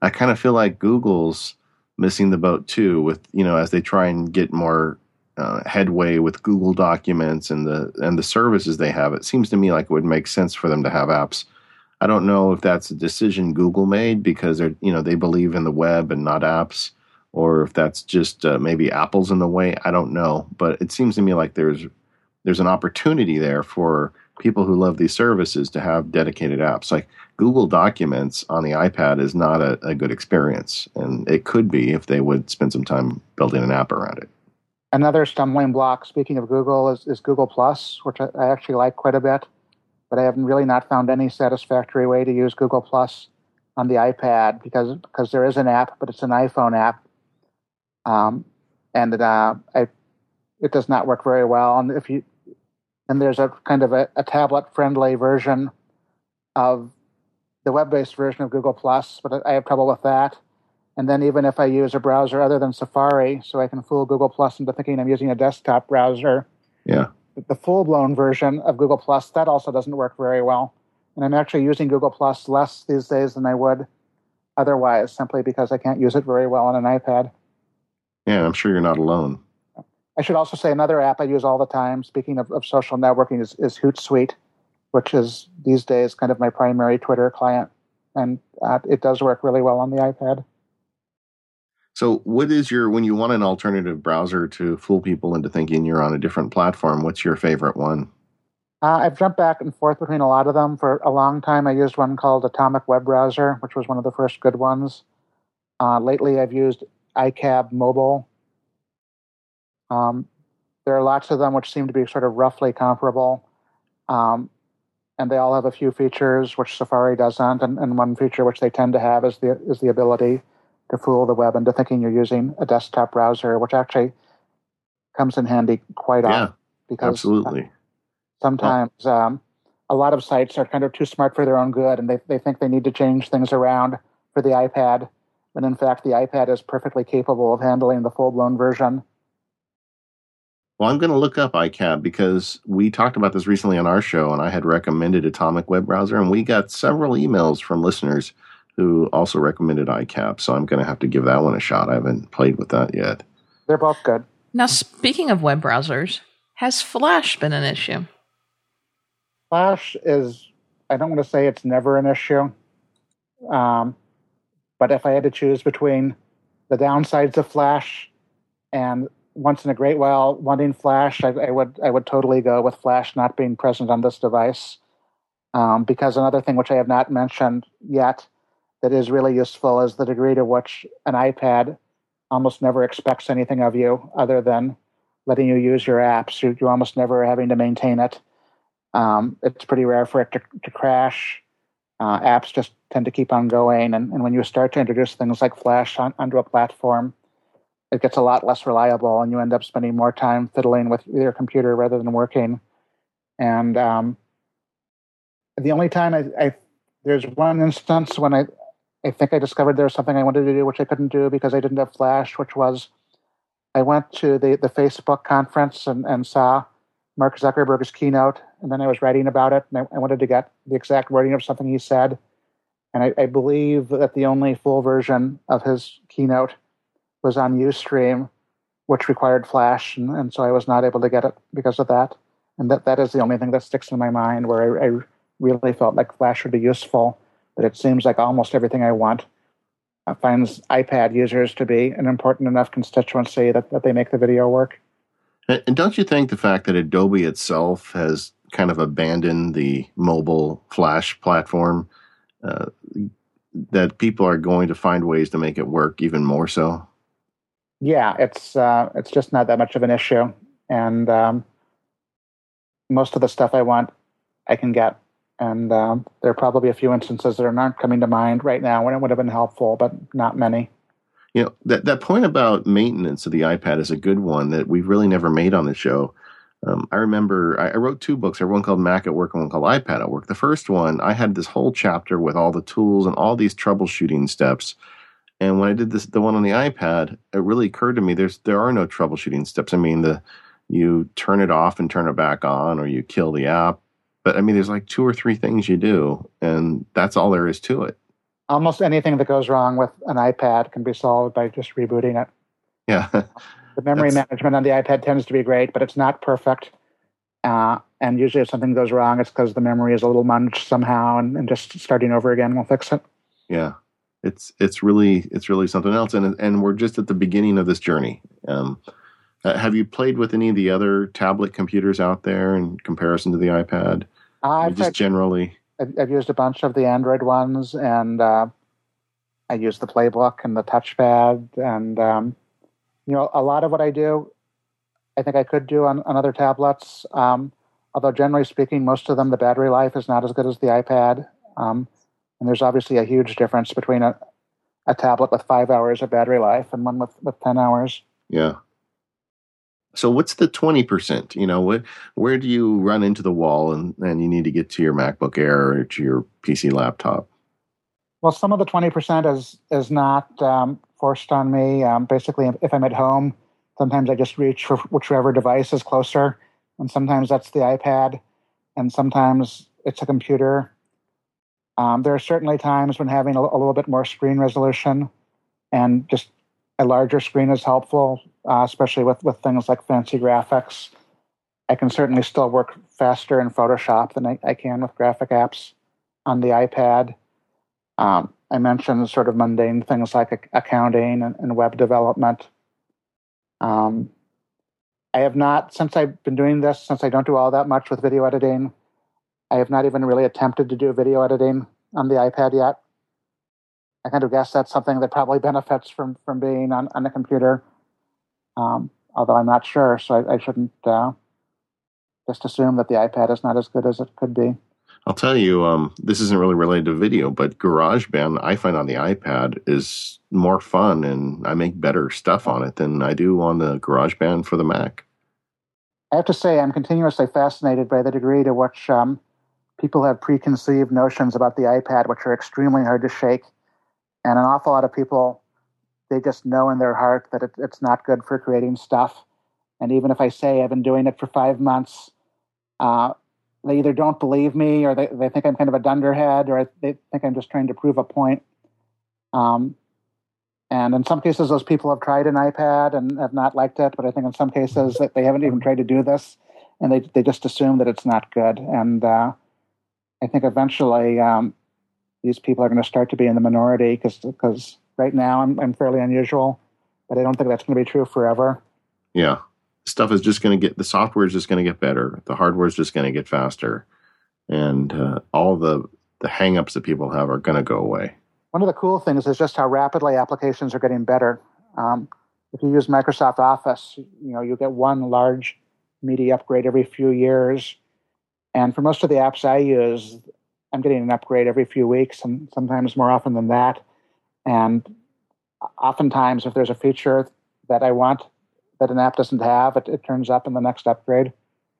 I kind of feel like Google's missing the boat too, with, you know, as they try and get more uh, headway with Google Documents and the and the services they have, it seems to me like it would make sense for them to have apps. I don't know if that's a decision Google made because they're, you know, they believe in the web and not apps, or if that's just uh, maybe Apple's in the way. I don't know, but it seems to me like there's there's an opportunity there for people who love these services to have dedicated apps. Like Google Documents on the iPad is not a, a good experience, and it could be if they would spend some time building an app around it. Another stumbling block, speaking of Google, is, is Google Plus, which I, I actually like quite a bit, but I have really not found any satisfactory way to use Google Plus on the iPad because because there is an app, but it's an iPhone app, um, and uh, I, it does not work very well. And if you And there's a kind of a, a tablet-friendly version of the web-based version of Google Plus, but I have trouble with that. And then even if I use a browser other than Safari, so I can fool Google Plus into thinking I'm using a desktop browser, yeah, the full-blown version of Google Plus, that also doesn't work very well. And I'm actually using Google Plus less these days than I would otherwise, simply because I can't use it very well on an iPad. Yeah, I'm sure you're not alone. I should also say another app I use all the time, speaking of, of social networking, is, is Hootsuite, which is these days kind of my primary Twitter client. And uh, it does work really well on the iPad. So what is your, when you want an alternative browser to fool people into thinking you're on a different platform, what's your favorite one? Uh, I've jumped back and forth between a lot of them. For a long time, I used one called Atomic Web Browser, which was one of the first good ones. Uh, lately, I've used iCab Mobile. Um, there are lots of them which seem to be sort of roughly comparable, um, and they all have a few features which Safari doesn't, and, and one feature which they tend to have is the is the ability to fool the web into thinking you're using a desktop browser, which actually comes in handy quite yeah, often. Because absolutely. Sometimes yeah. um, a lot of sites are kind of too smart for their own good, and they they think they need to change things around for the iPad, when in fact the iPad is perfectly capable of handling the full-blown version. Well, I'm going to look up iCab because we talked about this recently on our show, and I had recommended Atomic Web Browser, and we got several emails from listeners who also recommended iCab, so I'm going to have to give that one a shot. I haven't played with that yet. They're both good. Now, speaking of web browsers, has Flash been an issue? Flash is, I don't want to say it's never an issue, um, but if I had to choose between the downsides of Flash and once in a great while wanting Flash, I, I would I would totally go with Flash not being present on this device. Um, because another thing which I have not mentioned yet that is really useful is the degree to which an iPad almost never expects anything of you other than letting you use your apps. You're, you're almost never having to maintain it. Um, it's pretty rare for it to, to crash. Uh, apps just tend to keep on going. And, and when you start to introduce things like Flash on, onto a platform, it gets a lot less reliable, and you end up spending more time fiddling with your computer rather than working. And um, the only time I, I there's one instance when I I think I discovered there was something I wanted to do which I couldn't do because I didn't have Flash, which was I went to the, the Facebook conference and, and saw Mark Zuckerberg's keynote, and then I was writing about it, and I, I wanted to get the exact wording of something he said. And I, I believe that the only full version of his keynote was on Ustream, which required Flash, and, and so I was not able to get it because of that. And that, that is the only thing that sticks in my mind where I, I really felt like Flash would be useful, but it seems like almost everything I want uh, finds iPad users to be an important enough constituency that, that they make the video work. And don't you think the fact that Adobe itself has kind of abandoned the mobile Flash platform, uh, that people are going to find ways to make it work even more so? Yeah, it's uh, it's just not that much of an issue, and um, most of the stuff I want, I can get. And um, there are probably a few instances that are not coming to mind right now when it would have been helpful, but not many. You know, that that point about maintenance of the iPad is a good one that we've really never made on the show. Um, I remember I, I wrote two books, one called Mac at Work and one called iPad at Work. The first one, I had this whole chapter with all the tools and all these troubleshooting steps. And when I did this, the one on the iPad, it really occurred to me there's there are no troubleshooting steps. I mean, the you turn it off and turn it back on, or you kill the app. But I mean, there's like two or three things you do, and that's all there is to it. Almost anything that goes wrong with an iPad can be solved by just rebooting it. Yeah. The memory That's... management on the iPad tends to be great, but it's not perfect. Uh, and usually if something goes wrong, it's because the memory is a little munched somehow, and, and just starting over again will fix it. Yeah, it's it's really it's really something else. And and we're just at the beginning of this journey. Um, have you played with any of the other tablet computers out there in comparison to the iPad? I've just tried, generally. I've used a bunch of the Android ones, and uh, I use the Playbook and the touchpad, and um, you know, a lot of what I do, I think I could do on, on other tablets. Um, although generally speaking, most of them, the battery life is not as good as the iPad. Um, and there's obviously a huge difference between a, a tablet with five hours of battery life and one with, with ten hours. Yeah. So what's the twenty percent? You know, what, where do you run into the wall and, and you need to get to your MacBook Air or to your P C laptop? Well, some of the twenty percent is, is not um, forced on me. Um, basically, if I'm at home, sometimes I just reach for whichever device is closer, and sometimes that's the iPad, and sometimes it's a computer. Um, there are certainly times when having a, a little bit more screen resolution and just a larger screen is helpful, uh, especially with, with things like fancy graphics. I can certainly still work faster in Photoshop than I, I can with graphic apps on the iPad. Um, I mentioned sort of mundane things like accounting and, and web development. Um, I have not, since I've been doing this, since I don't do all that much with video editing, I have not even really attempted to do video editing on the iPad yet. I kind of guess that's something that probably benefits from, from being on, on the computer, um, although I'm not sure, so I, I shouldn't uh, just assume that the iPad is not as good as it could be. I'll tell you, um, this isn't really related to video, but GarageBand, I find on the iPad, is more fun, and I make better stuff on it than I do on the GarageBand for the Mac. I have to say, I'm continuously fascinated by the degree to which um, people have preconceived notions about the iPad, which are extremely hard to shake. And an awful lot of people, they just know in their heart that it, it's not good for creating stuff. And even if I say I've been doing it for five months, uh, they either don't believe me, or they, they think I'm kind of a dunderhead, or they think I'm just trying to prove a point. Um, and in some cases, those people have tried an iPad and have not liked it, but I think in some cases that they haven't even tried to do this, and they they just assume that it's not good. And uh, I think eventually um, these people are going to start to be in the minority, because right now I'm, I'm fairly unusual, but I don't think that's going to be true forever. Yeah. Stuff is just going to get, the software is just going to get better. The hardware is just going to get faster. And uh, all the, the hang-ups that people have are going to go away. One of the cool things is just how rapidly applications are getting better. Um, if you use Microsoft Office, you know, you get one large meaty upgrade every few years. And for most of the apps I use, I'm getting an upgrade every few weeks, and sometimes more often than that. And oftentimes, if there's a feature that I want that an app doesn't have, it, it turns up in the next upgrade.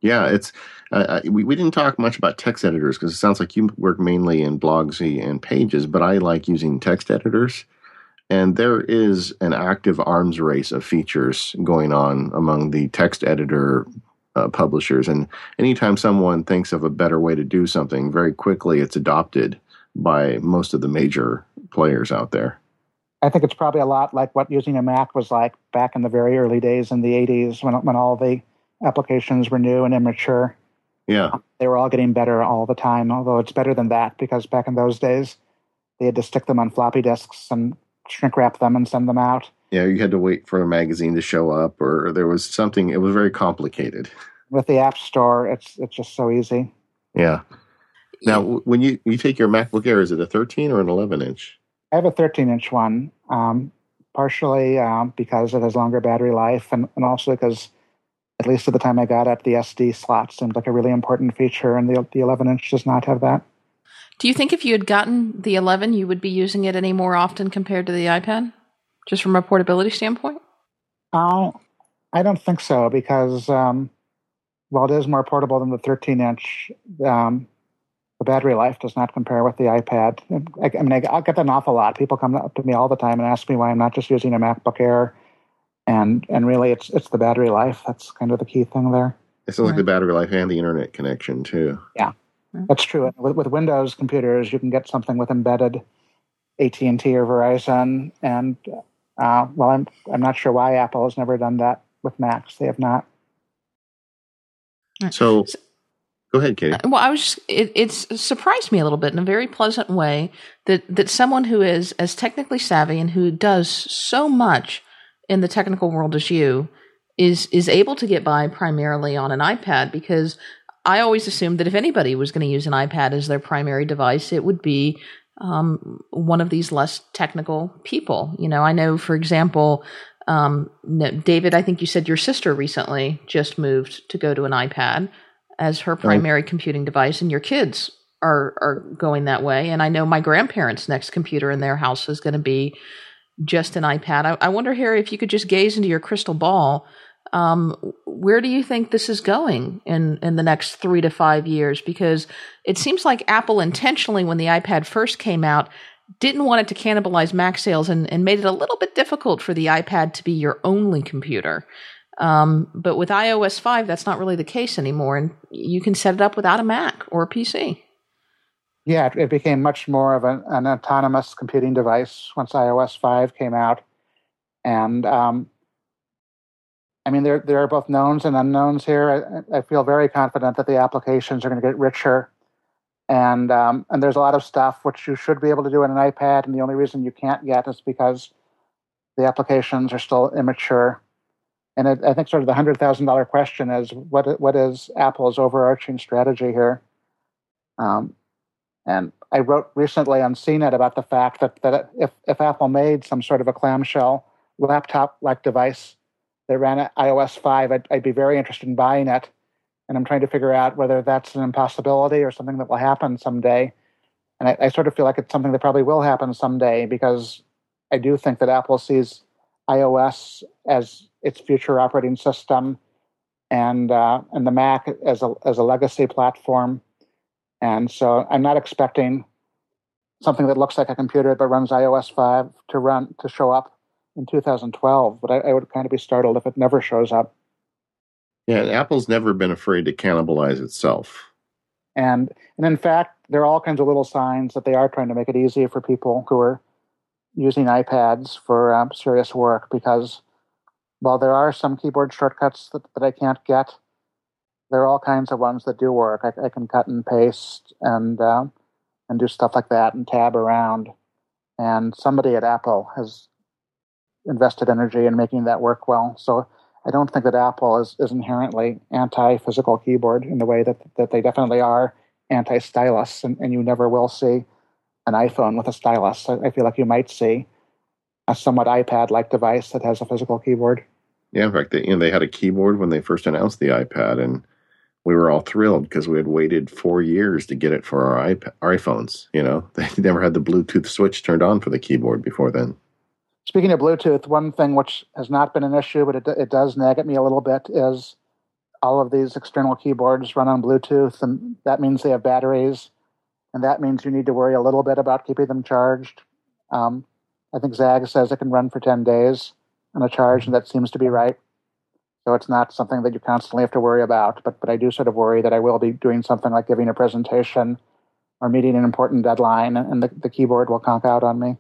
Yeah, it's uh, we, we didn't talk much about text editors, because it sounds like you work mainly in Blogsy and Pages, but I like using text editors. And there is an active arms race of features going on among the text editor uh, publishers. And anytime someone thinks of a better way to do something, very quickly it's adopted by most of the major players out there. I think it's probably a lot like what using a Mac was like back in the very early days in the eighties, when when all the applications were new and immature. Yeah. Um, they were all getting better all the time, although it's better than that, because back in those days, they had to stick them on floppy disks and shrink wrap them and send them out. Yeah, you had to wait for a magazine to show up, or there was something. It was very complicated. With the App Store, it's it's just so easy. Yeah. Now, when you, you take your MacBook Air, is it a thirteen or an eleven inch? I have a thirteen inch one, um, partially um, because it has longer battery life, and, and also because, at least at the time I got it, the S D slot seemed like a really important feature, and the the eleven inch does not have that. Do you think if you had gotten the eleven, you would be using it any more often compared to the iPad, just from a portability standpoint? Uh, I don't think so, because um, while it is more portable than the thirteen inch, um, the battery life does not compare with the iPad. I, I mean, I, I get that an awful lot. People come up to me all the time and ask me why I'm not just using a MacBook Air, and and really, it's it's the battery life. That's kind of the key thing there. It's like the battery life and the internet connection too. Yeah, that's true. With, with Windows computers, you can get something with embedded A T and T or Verizon, and Uh, well, I'm I'm not sure why Apple has never done that with Macs. They have not. So, so go ahead, Katie. Well, I was just, it, it's surprised me a little bit in a very pleasant way that that someone who is as technically savvy and who does so much in the technical world as you is is able to get by primarily on an iPad, because I always assumed that if anybody was going to use an iPad as their primary device, it would be um, one of these less technical people. You know, I know, for example, um, David, I think you said your sister recently just moved to go to an iPad as her primary oh. computing device, and your kids are are going that way. And I know my grandparents' next computer in their house is going to be just an iPad. I, I wonder, Harry, if you could just gaze into your crystal ball. Um, where do you think this is going in, in the next three to five years? Because it seems like Apple intentionally, when the iPad first came out, didn't want it to cannibalize Mac sales and, and made it a little bit difficult for the iPad to be your only computer. Um, but with i O S five, that's not really the case anymore. And you can set it up without a Mac or a P C. Yeah, it became much more of an, an autonomous computing device once i O S five came out. And, um, I mean, there there are both knowns and unknowns here. I, I feel very confident that the applications are going to get richer, and um, and there's a lot of stuff which you should be able to do on an iPad, and the only reason you can't yet is because the applications are still immature. And it, I think sort of the one hundred thousand dollars question is, what what is Apple's overarching strategy here? Um, and I wrote recently on C net about the fact that, that if, if Apple made some sort of a clamshell laptop-like device that ran i O S five, I'd, I'd be very interested in buying it. And I'm trying to figure out whether that's an impossibility or something that will happen someday. And I, I sort of feel like it's something that probably will happen someday, because I do think that Apple sees iOS as its future operating system, and uh, and the Mac as a, as a legacy platform. And so I'm not expecting something that looks like a computer but runs i O S five to run to show up in two thousand twelve, but I, I would kind of be startled if it never shows up. Yeah, and Apple's never been afraid to cannibalize itself. And and in fact, there are all kinds of little signs that they are trying to make it easier for people who are using iPads for um, serious work, because while there are some keyboard shortcuts that, that I can't get, there are all kinds of ones that do work. I, I can cut and paste and uh, and do stuff like that and tab around. And somebody at Apple has invested energy in making that work well. So I don't think that Apple is, is inherently anti-physical keyboard in the way that, that they definitely are anti-stylus, and, and you never will see an iPhone with a stylus. I, I feel like you might see a somewhat iPad-like device that has a physical keyboard. Yeah, in fact, they, you know, they had a keyboard when they first announced the iPad, and we were all thrilled because we had waited four years to get it for our, iPad, our iPhones. You know, they never had the Bluetooth switch turned on for the keyboard before then. Speaking of Bluetooth, one thing which has not been an issue, but it it does nag at me a little bit, is all of these external keyboards run on Bluetooth, and that means they have batteries, and that means you need to worry a little bit about keeping them charged. Um, I think Zag says it can run for ten days on a charge, and that seems to be right. So it's not something that you constantly have to worry about, but but I do sort of worry that I will be doing something like giving a presentation or meeting an important deadline, and the, the keyboard will conk out on me.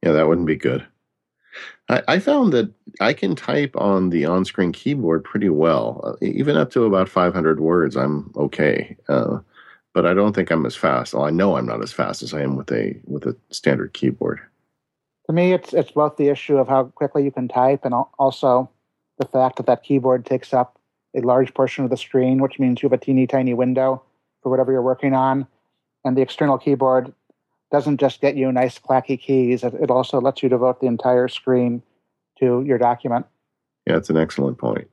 Yeah, that wouldn't be good. I found that I can type on the on-screen keyboard pretty well. Even up to about five hundred words, I'm okay. Uh, but I don't think I'm as fast. Well, I know I'm not as fast as I am with a with a standard keyboard. To me, it's it's both the issue of how quickly you can type, and also the fact that that keyboard takes up a large portion of the screen, which means you have a teeny tiny window for whatever you're working on. And the external keyboard doesn't just get you nice clacky keys. It also lets you devote the entire screen to your document. Yeah, that's an excellent point.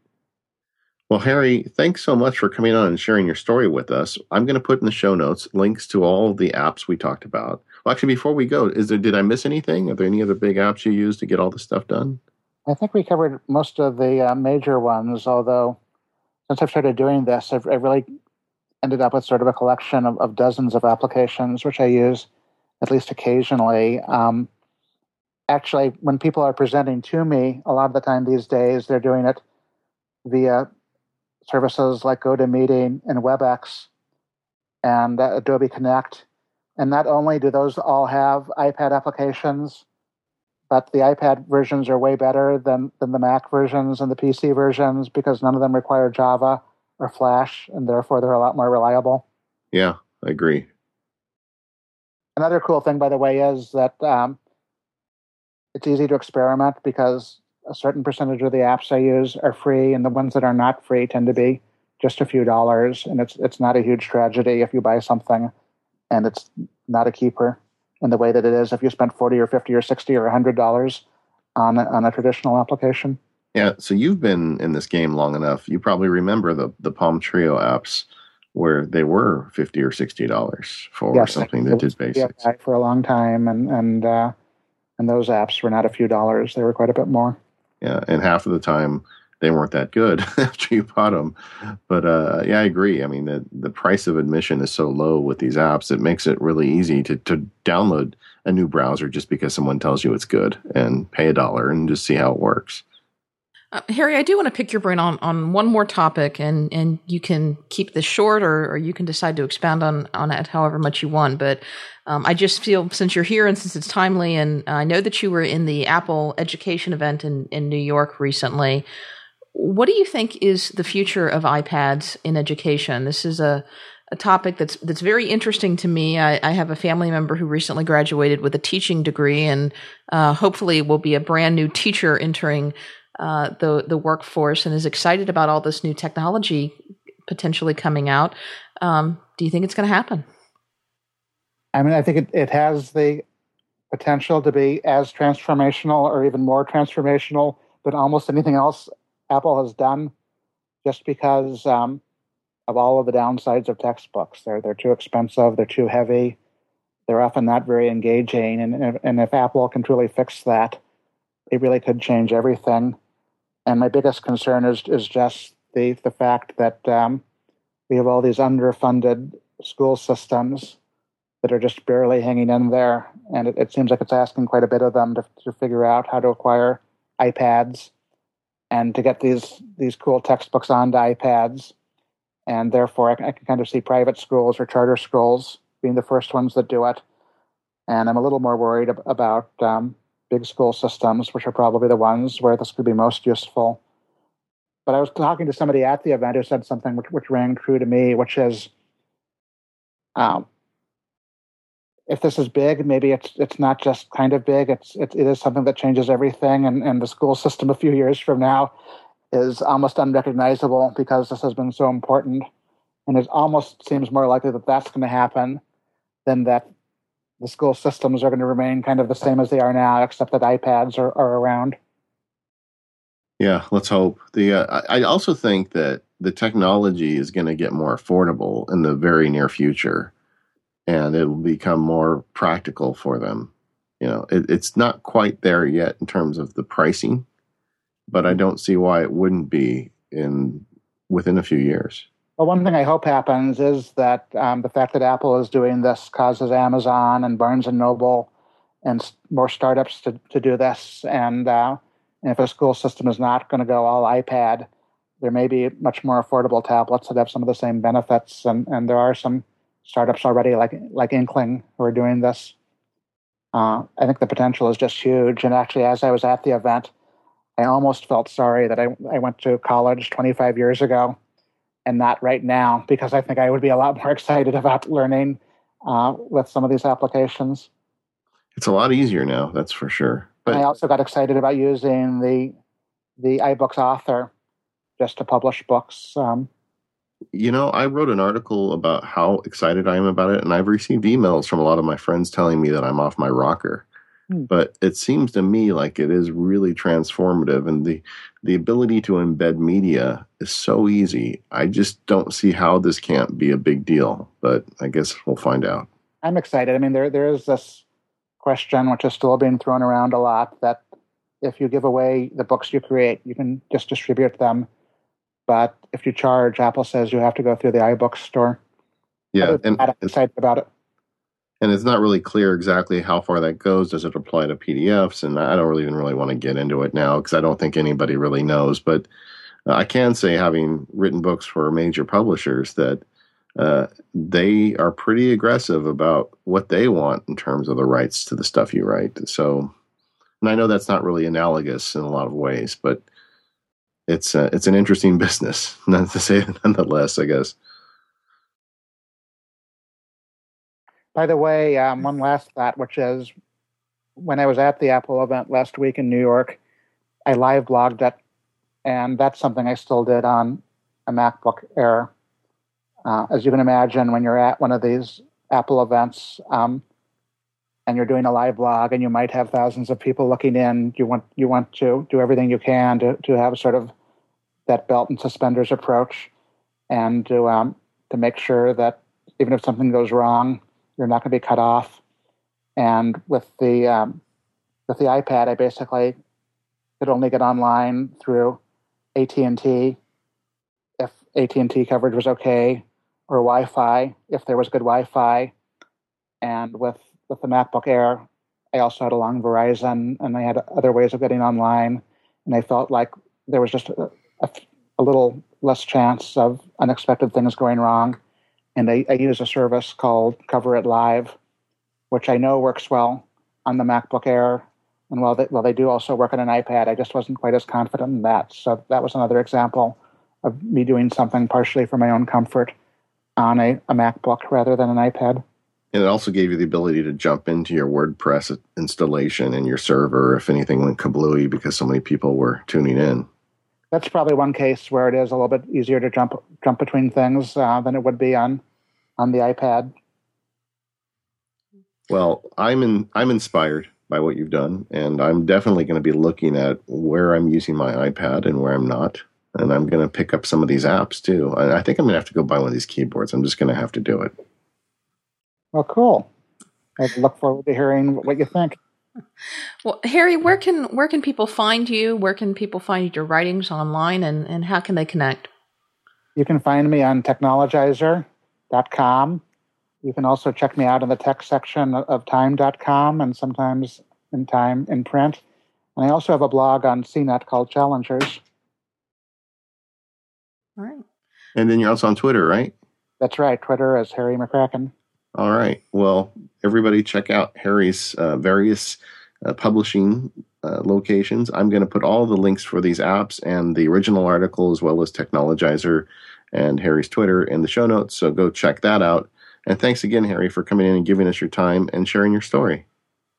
Well, Harry, thanks so much for coming on and sharing your story with us. I'm going to put in the show notes links to all the apps we talked about. Well, actually, before we go, is there did I miss anything? Are there any other big apps you use to get all this stuff done? I think we covered most of the uh, major ones, although since I've started doing this, I've, I've really ended up with sort of a collection of, of dozens of applications, which I use at least occasionally. Um, actually, when people are presenting to me, a lot of the time these days, they're doing it via services like GoToMeeting and WebEx and uh, Adobe Connect. And not only do those all have iPad applications, that the iPad versions are way better than, than the Mac versions and the P C versions because none of them require Java or Flash, and therefore they're a lot more reliable. Yeah, I agree. Another cool thing, by the way, is that um, it's easy to experiment because a certain percentage of the apps I use are free, and the ones that are not free tend to be just a few dollars, and it's it's not a huge tragedy if you buy something and it's not a keeper in the way that it is if you spent forty or fifty or sixty or a hundred dollars on a, on a traditional application. Yeah, so you've been in this game long enough. You probably remember the the Palm Trio apps where they were fifty or sixty dollars for yes, something that did basics for a long time, and and uh, and those apps were not a few dollars; they were quite a bit more. Yeah, and half of the time they weren't that good after you bought them. But uh, yeah, I agree. I mean, the, the price of admission is so low with these apps, it makes it really easy to, to download a new browser just because someone tells you it's good and pay a dollar and just see how it works. Uh, Harry, I do want to pick your brain on, on one more topic, and, and you can keep this short or, or you can decide to expound on, on it however much you want. But um, I just feel since you're here and since it's timely, and I know that you were in the Apple education event in, in New York recently, what do you think is the future of iPads in education? This is a, a topic that's that's very interesting to me. I, I have a family member who recently graduated with a teaching degree, and uh, hopefully will be a brand new teacher entering uh, the the workforce, and is excited about all this new technology potentially coming out. Um, do you think it's going to happen? I mean, I think it, it has the potential to be as transformational or even more transformational than almost anything else Apple has done, just because um, of all of the downsides of textbooks. They're they're too expensive, they're too heavy, they're often not very engaging, and and if Apple can truly fix that, it really could change everything. And my biggest concern is is just the the fact that um, we have all these underfunded school systems that are just barely hanging in there, and it, it seems like it's asking quite a bit of them to, to figure out how to acquire iPads and to get these these cool textbooks onto iPads. And therefore, I can, I can kind of see private schools or charter schools being the first ones that do it. And I'm a little more worried ab- about um, big school systems, which are probably the ones where this could be most useful. But I was talking to somebody at the event who said something which, which rang true to me, which is, um, if this is big, maybe it's it's not just kind of big. It's it, it is something that changes everything, and, and the school system a few years from now is almost unrecognizable because this has been so important. And it almost seems more likely that that's going to happen than that the school systems are going to remain kind of the same as they are now, except that iPads are, are around. Yeah, let's hope. The uh, I also think that the technology is going to get more affordable in the very near future, and it'll become more practical for them. You know, it, it's not quite there yet in terms of the pricing, but I don't see why it wouldn't be in within a few years. Well, one thing I hope happens is that um, the fact that Apple is doing this causes Amazon and Barnes and Noble and more startups to, to do this. And, uh, and if a school system is not going to go all iPad, there may be much more affordable tablets that have some of the same benefits. And, and there are some startups already, like like Inkling, who are doing this. Uh, I think the potential is just huge. And actually, as I was at the event, I almost felt sorry that I, I went to college twenty-five years ago and not right now, because I think I would be a lot more excited about learning uh, with some of these applications. It's a lot easier now, that's for sure. But and I also got excited about using the the iBooks Author just to publish books. Um, You know, I wrote an article about how excited I am about it, and I've received emails from a lot of my friends telling me that I'm off my rocker. Mm. But it seems to me like it is really transformative, and the the ability to embed media is so easy. I just don't see how this can't be a big deal, but I guess we'll find out. I'm excited. I mean, there there is this question, which is still being thrown around a lot, that if you give away the books you create, you can just distribute them. But if you charge, Apple says you have to go through the iBoook store. Yeah, and I'm excited about it. And it's not really clear exactly how far that goes. Does it apply to P D Fs? And I don't really even really want to get into it now because I don't think anybody really knows. But uh, I can say, having written books for major publishers, that uh, they are pretty aggressive about what they want in terms of the rights to the stuff you write. So And I know that's not really analogous in a lot of ways, but it's uh, it's an interesting business, not to say nonetheless, I guess. By the way, um, one last thought, which is when I was at the Apple event last week in New York, I live blogged it, and that's something I still did on a MacBook Air. Uh, as you can imagine, when you're at one of these Apple events um, and you're doing a live blog and you might have thousands of people looking in, you want you want to do everything you can to, to have sort of that belt and suspenders approach, and to, um, to make sure that even if something goes wrong, you're not going to be cut off. And with the um, with the iPad, I basically could only get online through A T and T if A T and T coverage was okay, or Wi-Fi if there was good Wi-Fi. And with, with the MacBook Air, I also had along Verizon, and I had other ways of getting online. And I felt like there was just a, a, a little less chance of unexpected things going wrong. And I, I use a service called Cover It Live, which I know works well on the MacBook Air. And while they, while they do also work on an iPad, I just wasn't quite as confident in that. So that was another example of me doing something partially for my own comfort on a, a MacBook rather than an iPad. And it also gave you the ability to jump into your WordPress installation and your server if anything went kablooey because so many people were tuning in. That's probably one case where it is a little bit easier to jump jump between things uh, than it would be on on the iPad. Well, I'm in, I'm inspired by what you've done, and I'm definitely going to be looking at where I'm using my iPad and where I'm not, and I'm going to pick up some of these apps too. And I think I'm going to have to go buy one of these keyboards. I'm just going to have to do it. Well, cool. I look forward to hearing what you think. Well, Harry, where can where can people find you? Where can people find your writings online, and, and how can they connect? You can find me on technologizer dot com. You can also check me out in the tech section of time dot com and sometimes in Time in print. And I also have a blog on C net called Challengers. All right. And then you're also on Twitter, right? That's right. Twitter is Harry McCracken. All right. Well, everybody check out Harry's uh, various uh, publishing uh, locations. I'm going to put all the links for these apps and the original article as well as Technologizer and Harry's Twitter in the show notes. So go check that out. And thanks again, Harry, for coming in and giving us your time and sharing your story.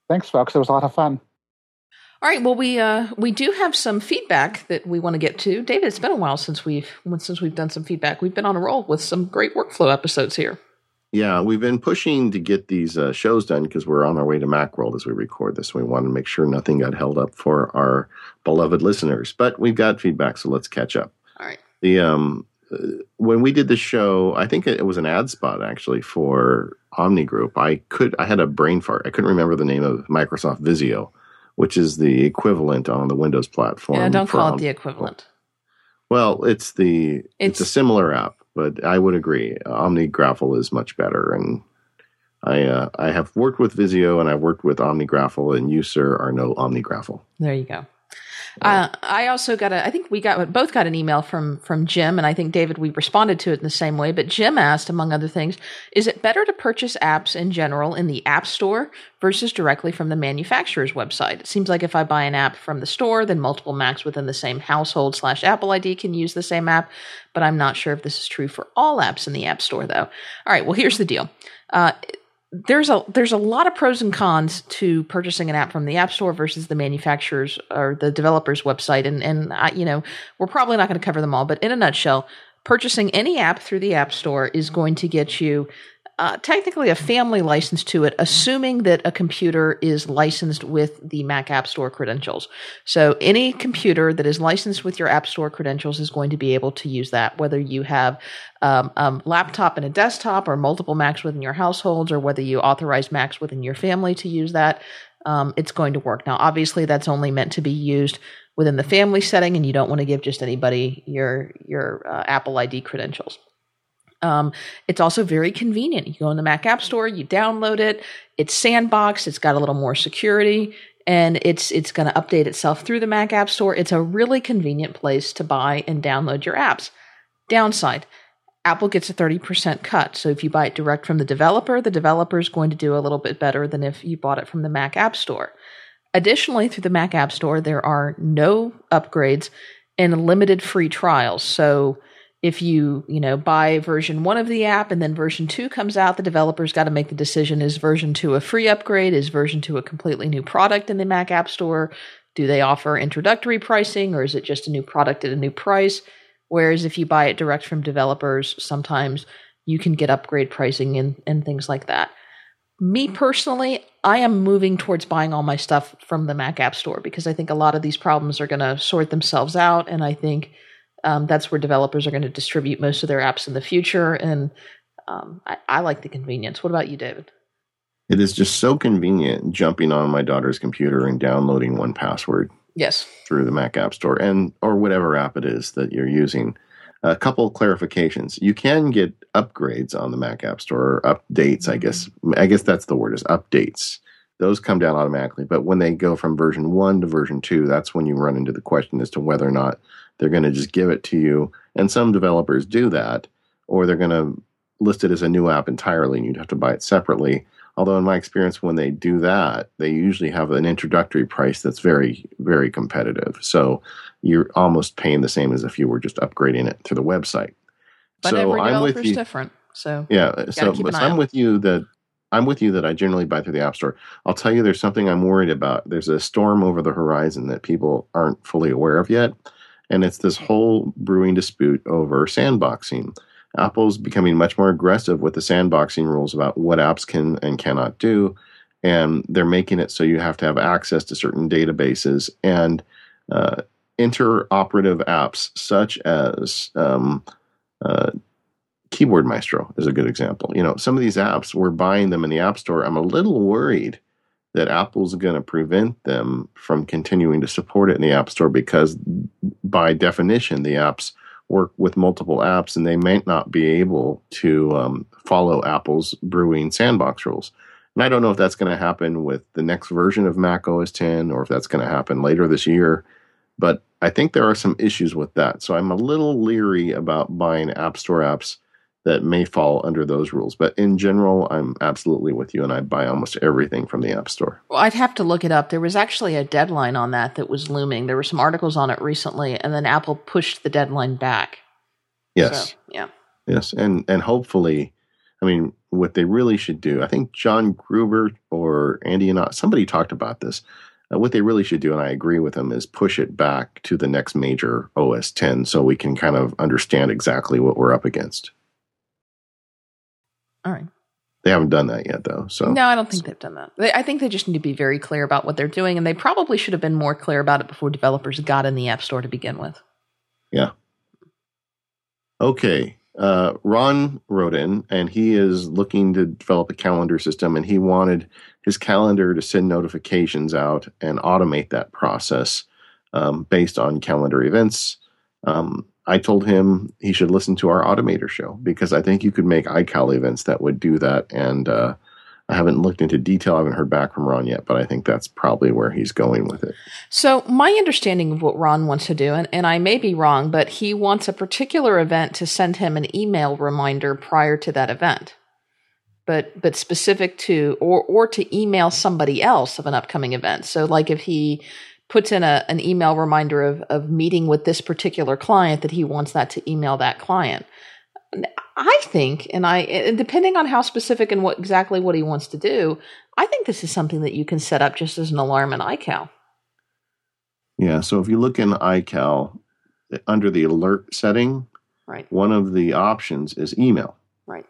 Thanks, folks. It was a lot of fun. All right. Well, we uh, we do have some feedback that we want to get to. David, it's been a while since we've since we've done some feedback. We've been on a roll with some great workflow episodes here. Yeah, we've been pushing to get these uh, shows done because we're on our way to Macworld as we record this. We want to make sure nothing got held up for our beloved listeners. But we've got feedback, so let's catch up. All right. The um. When we did the show, I think it was an ad spot actually for OmniGroup. I could, I had a brain fart. I couldn't remember the name of Microsoft Visio, which is the equivalent on the Windows platform. Yeah, don't call Omni- it the equivalent. Well, it's the it's, it's a similar app, but I would agree. OmniGraffle is much better, and I uh, I have worked with Visio and I've worked with OmniGraffle, and you, sir, are no OmniGraffle. There you go. Uh, I also got a, I think we got, both got an email from, from Jim, and I think, David, we responded to it in the same way, but Jim asked, among other things, is it better to purchase apps in general in the App Store versus directly from the manufacturer's website? It seems like if I buy an app from the store, then multiple Macs within the same household slash Apple I D can use the same app, but I'm not sure if this is true for all apps in the App Store, though. All right, well, here's the deal. Uh, There's a there's a lot of pros and cons to purchasing an app from the App Store versus the manufacturer's or the developer's website, and and I, you know, we're probably not going to cover them all, but in a nutshell, purchasing any app through the App Store is going to get you uh, technically a family license to it, assuming that a computer is licensed with the Mac App Store credentials. So any computer that is licensed with your App Store credentials is going to be able to use that, whether you have Um, um, laptop and a desktop, or multiple Macs within your households, or whether you authorize Macs within your family to use that, um, it's going to work. Now, obviously, that's only meant to be used within the family setting, and you don't want to give just anybody your your uh, Apple I D credentials. Um, it's also very convenient. You go in the Mac App Store, you download it. It's sandboxed. It's got a little more security. And it's it's going to update itself through the Mac App Store. It's a really convenient place to buy and download your apps. Downside. Apple gets a thirty percent cut. So if you buy it direct from the developer, the developer is going to do a little bit better than if you bought it from the Mac App Store. Additionally, through the Mac App Store, there are no upgrades and limited free trials. So if you, you know, buy version one of the app and then version two comes out, the developer's got to make the decision, is version two a free upgrade? Is version two a completely new product in the Mac App Store? Do they offer introductory pricing, or is it just a new product at a new price? Whereas if you buy it direct from developers, sometimes you can get upgrade pricing and, and things like that. Me personally, I am moving towards buying all my stuff from the Mac App Store because I think a lot of these problems are going to sort themselves out. And I think um, that's where developers are going to distribute most of their apps in the future. And um, I, I like the convenience. What about you, David? It is just so convenient jumping on my daughter's computer and downloading one password. Yes. Through the Mac App Store and or whatever app it is that you're using. A couple of clarifications. You can get upgrades on the Mac App Store, or updates, I guess. I guess that's the word, is updates. Those come down automatically. But when they go from version one to version two, that's when you run into the question as to whether or not they're going to just give it to you. And some developers do that, or they're going to list it as a new app entirely, and you'd have to buy it separately. Although in my experience, when they do that, they usually have an introductory price that's very, very competitive. So you're almost paying the same as if you were just upgrading it through the website. But so every developer is different. So yeah, so, so I'm with you that I'm with you that I generally buy through the App Store. I'll tell you, there's something I'm worried about. There's a storm over the horizon that people aren't fully aware of yet, and it's this whole brewing dispute over sandboxing. Apple's becoming much more aggressive with the sandboxing rules about what apps can and cannot do, and they're making it so you have to have access to certain databases, and uh, interoperative apps such as um, uh, Keyboard Maestro is a good example. You know, some of these apps, we're buying them in the App Store. I'm a little worried that Apple's going to prevent them from continuing to support it in the App Store because, by definition, the apps work with multiple apps, and they may not be able to um, follow Apple's brewing sandbox rules. And I don't know if that's going to happen with the next version of Mac O S X or if that's going to happen later this year, but I think there are some issues with that. So I'm a little leery about buying App Store apps that may fall under those rules. But in general, I'm absolutely with you, and I buy almost everything from the App Store. Well, I'd have to look it up. There was actually a deadline on that that was looming. There were some articles on it recently, and then Apple pushed the deadline back. Yes. So, yeah. Yes, and and hopefully, I mean, what they really should do, I think John Gruber or Andy and I, somebody talked about this. Uh, what they really should do, and I agree with them, is push it back to the next major O S X so we can kind of understand exactly what we're up against. All right. They haven't done that yet, though. So no, I don't think they've done that. They, I think they just need to be very clear about what they're doing, and they probably should have been more clear about it before developers got in the App Store to begin with. Yeah. Okay. Uh, Ron wrote in, and he is looking to develop a calendar system, and he wanted his calendar to send notifications out and automate that process um, based on calendar events. Um I told him he should listen to our Automator show because I think you could make iCal events that would do that. And uh, I haven't looked into detail. I haven't heard back from Ron yet, but I think that's probably where he's going with it. So my understanding of what Ron wants to do, and, and I may be wrong, but he wants a particular event to send him an email reminder prior to that event, but but specific to or, or to email somebody else of an upcoming event. So like if he puts in a, an email reminder of, of meeting with this particular client, that he wants that to email that client. I think, and I, depending on how specific and what exactly what he wants to do, I think this is something that you can set up just as an alarm in iCal. Yeah. So if you look in iCal under the alert setting, right, one of the options is email. Right.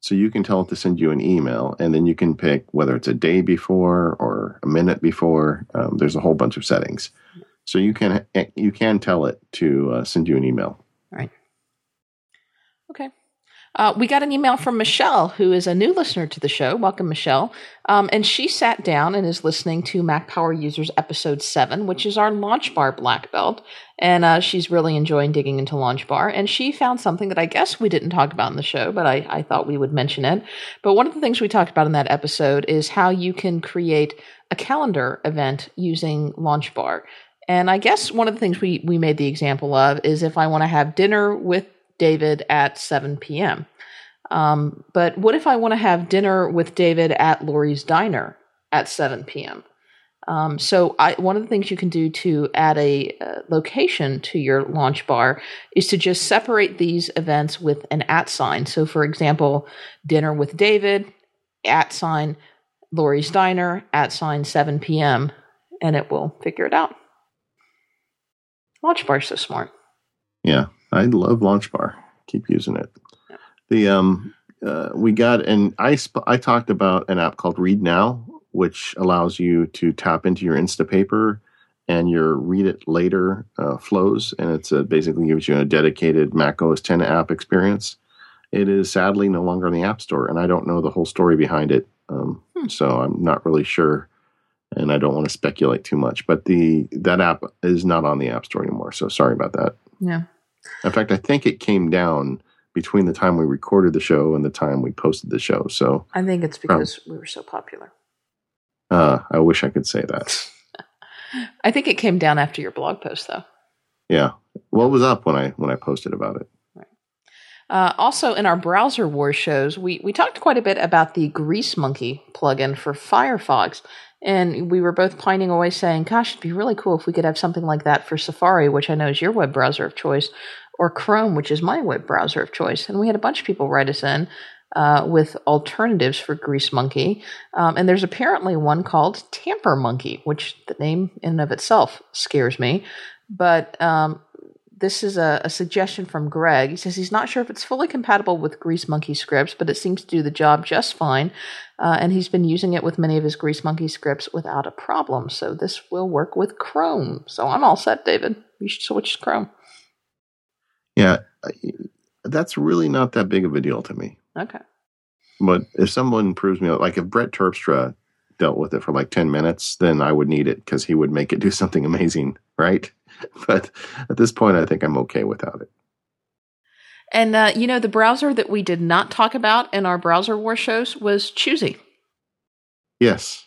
So you can tell it to send you an email, and then you can pick whether it's a day before or a minute before. Um, there's a whole bunch of settings. So you can you can tell it to uh, send you an email. All right. Okay. Uh, we got an email from Michelle, who is a new listener to the show. Welcome, Michelle. Um, and she sat down and is listening to Mac Power Users Episode seven, which is our Launch Bar Black Belt. And uh, she's really enjoying digging into Launch Bar. And she found something that I guess we didn't talk about in the show, but I, I thought we would mention it. But one of the things we talked about in that episode is how you can create a calendar event using Launch Bar. And I guess one of the things we, we made the example of is if I want to have dinner with David at seven p.m. Um, but what if I want to have dinner with David at Lori's Diner at seven p.m.? Um, so I, one of the things you can do to add a uh, location to your launch bar is to just separate these events with an at sign. So for example, dinner with David, at sign Lori's Diner, at sign seven p.m., and it will figure it out. Launch bar's so smart. Yeah, I love Launch Bar. Keep using it. Yeah. The um, uh, we got and I sp- I talked about an app called Read Now, which allows you to tap into your Instapaper and your Read It Later uh, flows, and it's a, basically gives you a dedicated Mac O S X app experience. It is sadly no longer in the App Store, and I don't know the whole story behind it, um, hmm. so I'm not really sure, and I don't want to speculate too much. But the that app is not on the App Store anymore, so sorry about that. Yeah. In fact, I think it came down between the time we recorded the show and the time we posted the show. So I think it's because um, we were so popular. Uh, I wish I could say that. I think it came down after your blog post, though. Yeah. Well, it was up when I when I posted about it. Right. Uh, also, in our Browser War shows, we, we talked quite a bit about the Grease Monkey plugin for Firefox. And we were both pining away saying, gosh, it'd be really cool if we could have something like that for Safari, which I know is your web browser of choice, or Chrome, which is my web browser of choice. And we had a bunch of people write us in uh, with alternatives for Grease Monkey. Um, and there's apparently one called Tamper Monkey, which the name in and of itself scares me. But um, this is a, a suggestion from Greg. He says he's not sure if it's fully compatible with Grease Monkey scripts, but it seems to do the job just fine. Uh, and he's been using it with many of his Grease Monkey scripts without a problem. So this will work with Chrome. So I'm all set, David. You should switch to Chrome. Yeah, that's really not that big of a deal to me. Okay. But if someone proves me, like if Brett Terpstra dealt with it for like ten minutes, then I would need it because he would make it do something amazing, right? But at this point, I think I'm okay without it. And, uh, you know, the browser that we did not talk about in our Browser War shows was Choosy. Yes,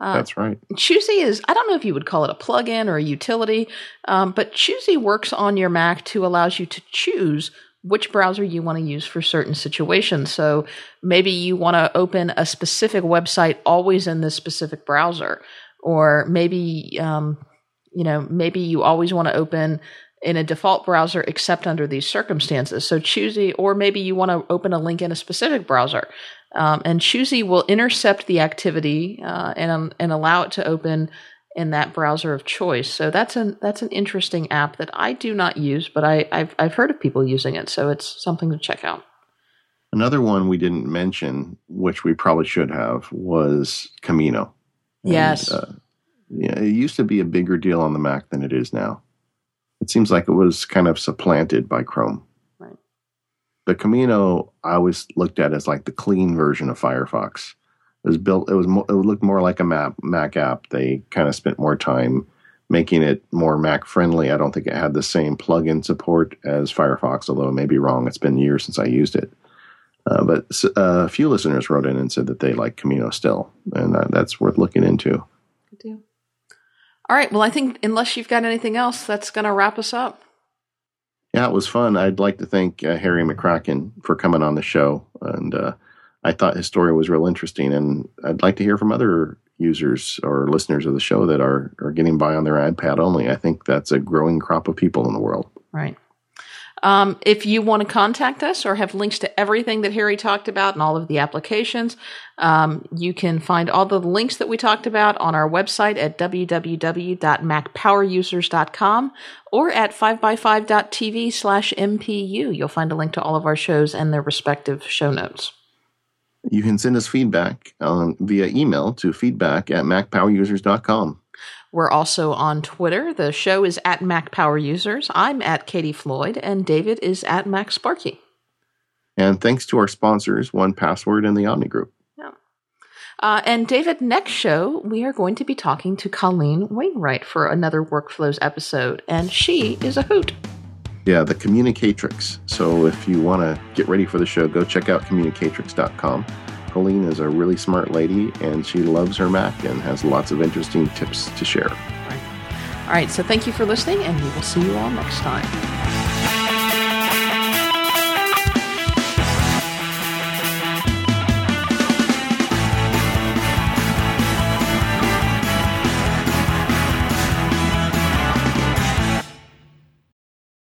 uh, that's right. Choosy is, I don't know if you would call it a plugin or a utility, um, but Choosy works on your Mac to allows you to choose which browser you want to use for certain situations. So maybe you want to open a specific website always in this specific browser, or maybe, um, you know, maybe you always want to open in a default browser except under these circumstances. So Choosy, or maybe you want to open a link in a specific browser. Um, and Choosy will intercept the activity uh, and um, and allow it to open in that browser of choice. So that's an that's an interesting app that I do not use, but I, I've I've heard of people using it, so it's something to check out. Another one we didn't mention, which we probably should have, was Camino. And, yes. Uh, yeah, it used to be a bigger deal on the Mac than it is now. It seems like it was kind of supplanted by Chrome. Right. The Camino I always looked at as like the clean version of Firefox. It was built. It was. Mo- it looked more like a map, Mac app. They kind of spent more time making it more Mac friendly. I don't think it had the same plug-in support as Firefox, although I may be wrong. It's been years since I used it. Uh, but uh, a few listeners wrote in and said that they like Camino still, and uh, that's worth looking into. Good deal. All right. Well, I think unless you've got anything else, that's going to wrap us up. Yeah, it was fun. I'd like to thank uh, Harry McCracken for coming on the show. And uh, I thought his story was real interesting. And I'd like to hear from other users or listeners of the show that are, are getting by on their iPad only. I think that's a growing crop of people in the world. Right. Um, if you want to contact us or have links to everything that Harry talked about and all of the applications, um, you can find all the links that we talked about on our website at w w w dot mac power users dot com or at five by five dot t v slash m p u. You'll find a link to all of our shows and their respective show notes. You can send us feedback um, via email to feedback at mac power users dot com. We're also on Twitter. The show is at Mac Power Users. I'm at Katie Floyd, and David is at Mac Sparky. And thanks to our sponsors, OnePassword and the Omni Group. Yeah. Uh, and David, next show, we are going to be talking to Colleen Wainwright for another Workflows episode, and she is a hoot. Yeah, the Communicatrix. So if you want to get ready for the show, go check out communicatrix dot com. Colleen is a really smart lady, and she loves her Mac and has lots of interesting tips to share. All right, All right so thank you for listening, and we will see you all next time.